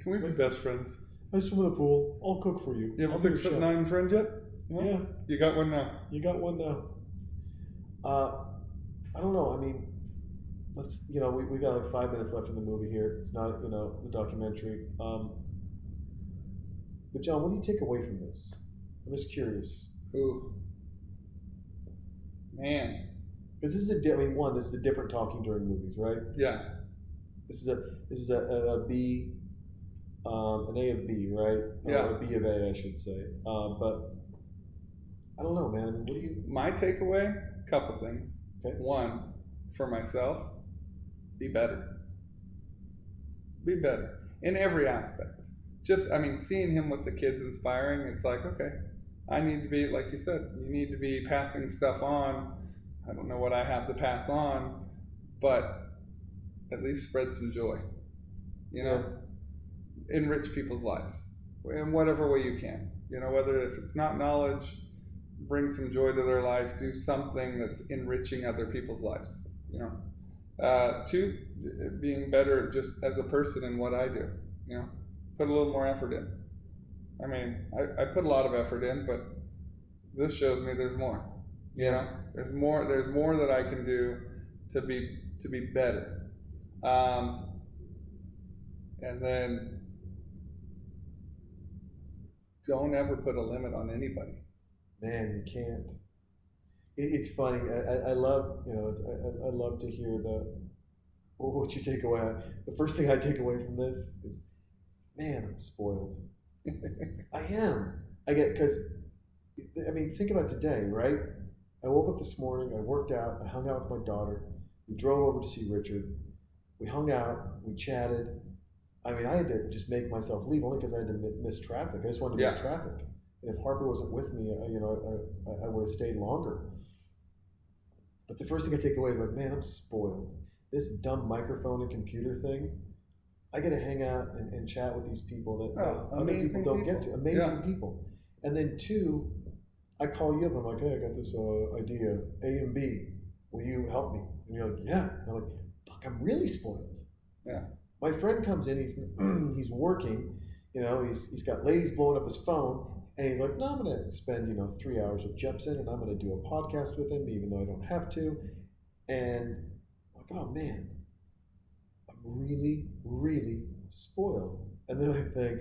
Can we be best friends? I swim in the pool. I'll cook for you. You have a 6'9" friend yet? Well, yeah. You got one now. I don't know. I mean... Let's, you know, we got like 5 minutes left in the movie here. It's not, you know, the documentary. But John, what do you take away from this? I'm just curious. Ooh, man, because this is a, I mean, one, this is a different talking during movies, right? Yeah. This is a B, an A of B, right? Yeah. A B of A, I should say. But I don't know, man. I mean, what do you? My takeaway, a couple things. Okay. One, for myself. Be better in every aspect. Just, I mean, seeing him with the kids, inspiring. It's like, okay, I need to be, like you said, you need to be passing stuff on. I don't know what I have to pass on, but at least spread some joy, you know, enrich people's lives in whatever way you can, you know, whether if it's not knowledge, bring some joy to their life, do something that's enriching other people's lives, you know. Two, being better just as a person in what I do, you know, put a little more effort in. I mean, I put a lot of effort in, but this shows me there's more, you know, there's more that I can do to be better. And then don't ever put a limit on anybody. Man, you can't. It's funny. I love, you know, I love to hear what you take away. The first thing I take away from this is, man, I'm spoiled. I am. I get, because, I mean, think about today, right? I woke up this morning, I worked out, I hung out with my daughter, we drove over to see Richard, we hung out, we chatted. I mean, I had to just make myself leave only because I had to miss traffic. I just wanted to miss traffic. And if Harper wasn't with me, you know, I would have stayed longer. But the first thing I take away is like, man, I'm spoiled. This dumb microphone and computer thing, I get to hang out and chat with these people that other people don't get to. Amazing people. And then two, I call you up. I'm like, hey, I got this idea, A and B. Will you help me? And you're like, yeah. And I'm like, fuck, I'm really spoiled. Yeah. My friend comes in. He's working. You know, he's got ladies blowing up his phone. And he's like, no, I'm going to spend, you know, 3 hours with Jepson, and I'm going to do a podcast with him, even though I don't have to. And I'm like, oh, man, I'm really, really spoiled. And then I think,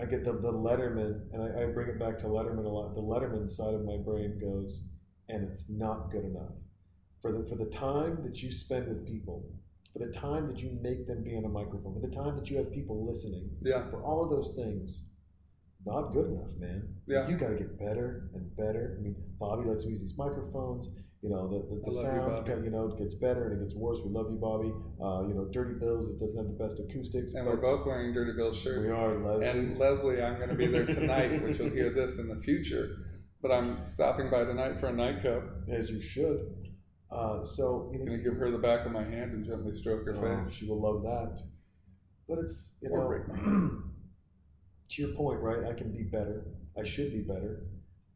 I get the Letterman, and I bring it back to Letterman a lot. The Letterman side of my brain goes, and it's not good enough. For the time that you spend with people, for the time that you make them be on a microphone, for the time that you have people listening, for all of those things, not good enough, man. Yeah. You got to get better and better. I mean, Bobby lets me use these microphones. You know, the sound, you know, it gets better and it gets worse. We love you, Bobby. You know, Dirty Bills, it doesn't have the best acoustics. And we're both wearing Dirty Bills shirts. We are, Leslie. And Leslie, I'm going to be there tonight, which you'll hear this in the future. But I'm stopping by tonight for a nightcap. As you should. So, you know, I'm going to give her the back of my hand and gently stroke her face. She will love that. But it's, you know... To your point, right? I can be better. I should be better.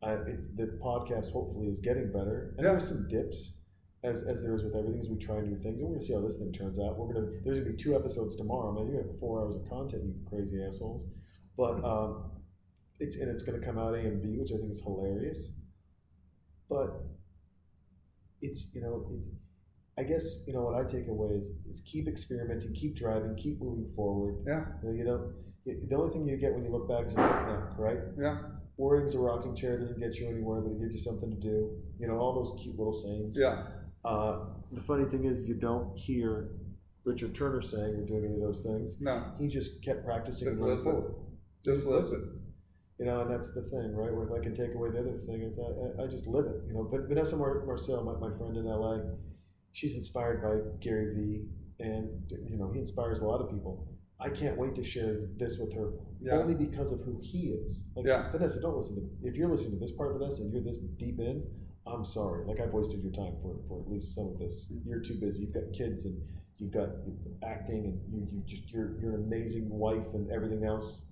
The podcast hopefully is getting better. And there's some dips. as there is with everything, is we try new things, and we're gonna see how this thing turns out. There's gonna be 2 episodes tomorrow, man. You're gonna have 4 hours of content, you crazy assholes. But it's gonna come out A and B, which I think is hilarious. But it's I guess what I take away is keep experimenting, keep driving, keep moving forward. Yeah. The only thing you get when you look back is a knick-knack, right? Yeah. Worrying's a rocking chair, doesn't get you anywhere, but it gives you something to do. All those cute little sayings. Yeah. The funny thing is, you don't hear Richard Turner saying or doing any of those things. No. He just kept practicing. Just lives it. Just lives it. And that's the thing, right? Where if I can take away the other thing, is I just live it. But Vanessa Marcel, my friend in LA, she's inspired by Gary Vee, and he inspires a lot of people. I can't wait to share this with her, only because of who he is. Vanessa, don't listen to, if you're listening to this part, Vanessa, and you're this deep in, I'm sorry. I've wasted your time for at least some of this. You're too busy. You've got kids, and you've got acting, and you're an amazing wife and everything else.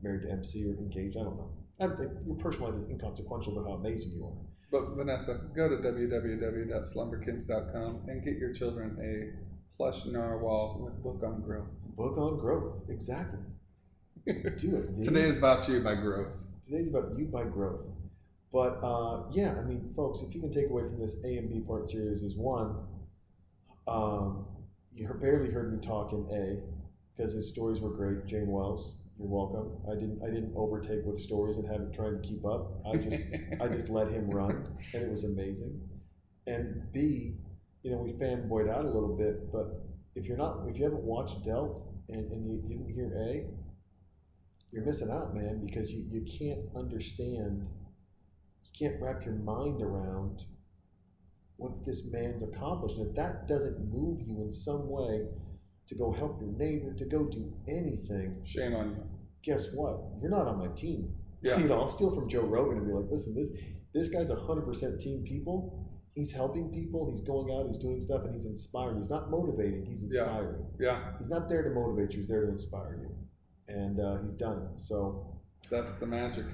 Married to MC or engaged, I don't know. Your personal life is inconsequential to how amazing you are. But Vanessa, go to www.slumberkins.com and get your children a plush narwhal with book on growth. Book on growth, exactly. Do it. Today is about you by growth. Today's about you by growth. But folks, if you can take away from this A and B part series is 1, you barely heard me talk in A because his stories were great. Jane Wells, you're welcome. I didn't overtake with stories and haven't tried to keep up. I just let him run, and it was amazing. And B, we fanboyed out a little bit, but if you haven't watched Dealt and you didn't hear A, you're missing out, man, because you can't understand, you can't wrap your mind around what this man's accomplished. If that doesn't move you in some way to go help your neighbor, to go do anything. Shame on you. Guess what? You're not on my team. Yeah. I'll steal from Joe Rogan and be like, listen, this guy's 100% team people. He's helping people. He's going out. He's doing stuff, and he's inspiring. He's not motivating. He's inspiring. Yeah. He's not there to motivate you. He's there to inspire you, and he's done it. So that's the magic.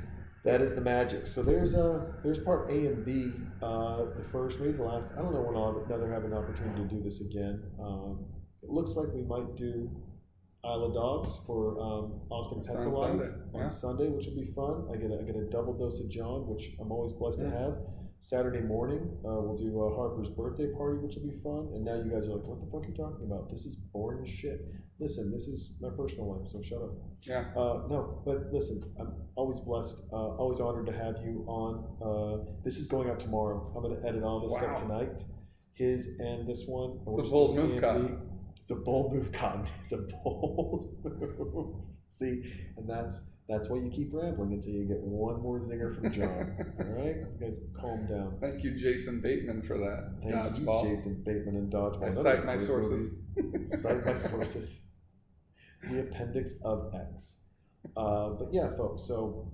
That is the magic. So there's part A and B. The first, maybe the last. I don't know when I'll have an opportunity to do this again. It looks like we might do Isle of Dogs for Austin Pets Alive on Sunday, which will be fun. I get a double dose of John, which I'm always blessed to have. Saturday morning, we'll do Harper's birthday party, which will be fun. And now you guys are like, what the fuck are you talking about? This is boring as shit. Listen, this is my personal life, so shut up. Yeah. No, but listen, I'm always blessed, always honored to have you on. This is going out tomorrow. I'm going to edit all this stuff tonight. His and this one. It's a bold move, Cotton. It's a bold move, Cotton. It's a bold move. See, and that's why you keep rambling until you get one more zinger from John. All right? You guys calm down. Thank you, Jason Bateman, for that. Thank you, Jason Bateman and Dodgeball. I cite my sources. Cite my sources. The appendix of X. But yeah, folks, so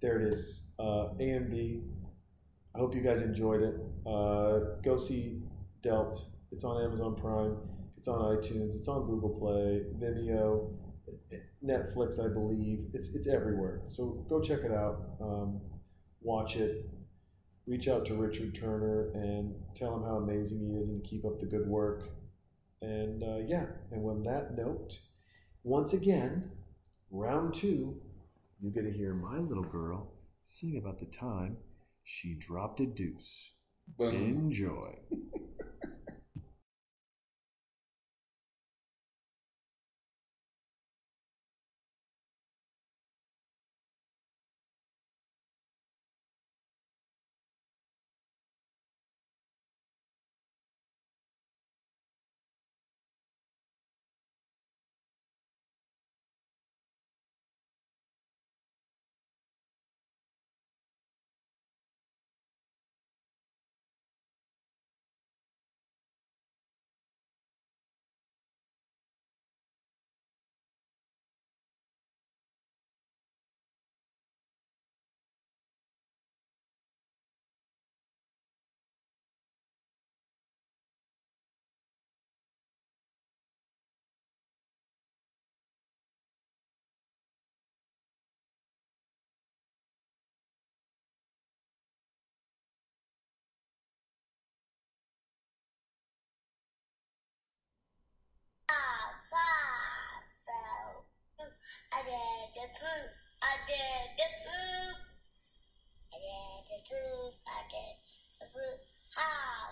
there it is. A and B. I hope you guys enjoyed it. Go see Delt. It's on Amazon Prime. It's on iTunes. It's on Google Play, Vimeo, Netflix, I believe. It's everywhere. So go check it out. Watch it. Reach out to Richard Turner and tell him how amazing he is and keep up the good work. And and on that note, once again, round 2, you get to hear my little girl sing about the time she dropped a deuce. Boom. Enjoy. I did the poop. I did the poop. I did the poop. Ha!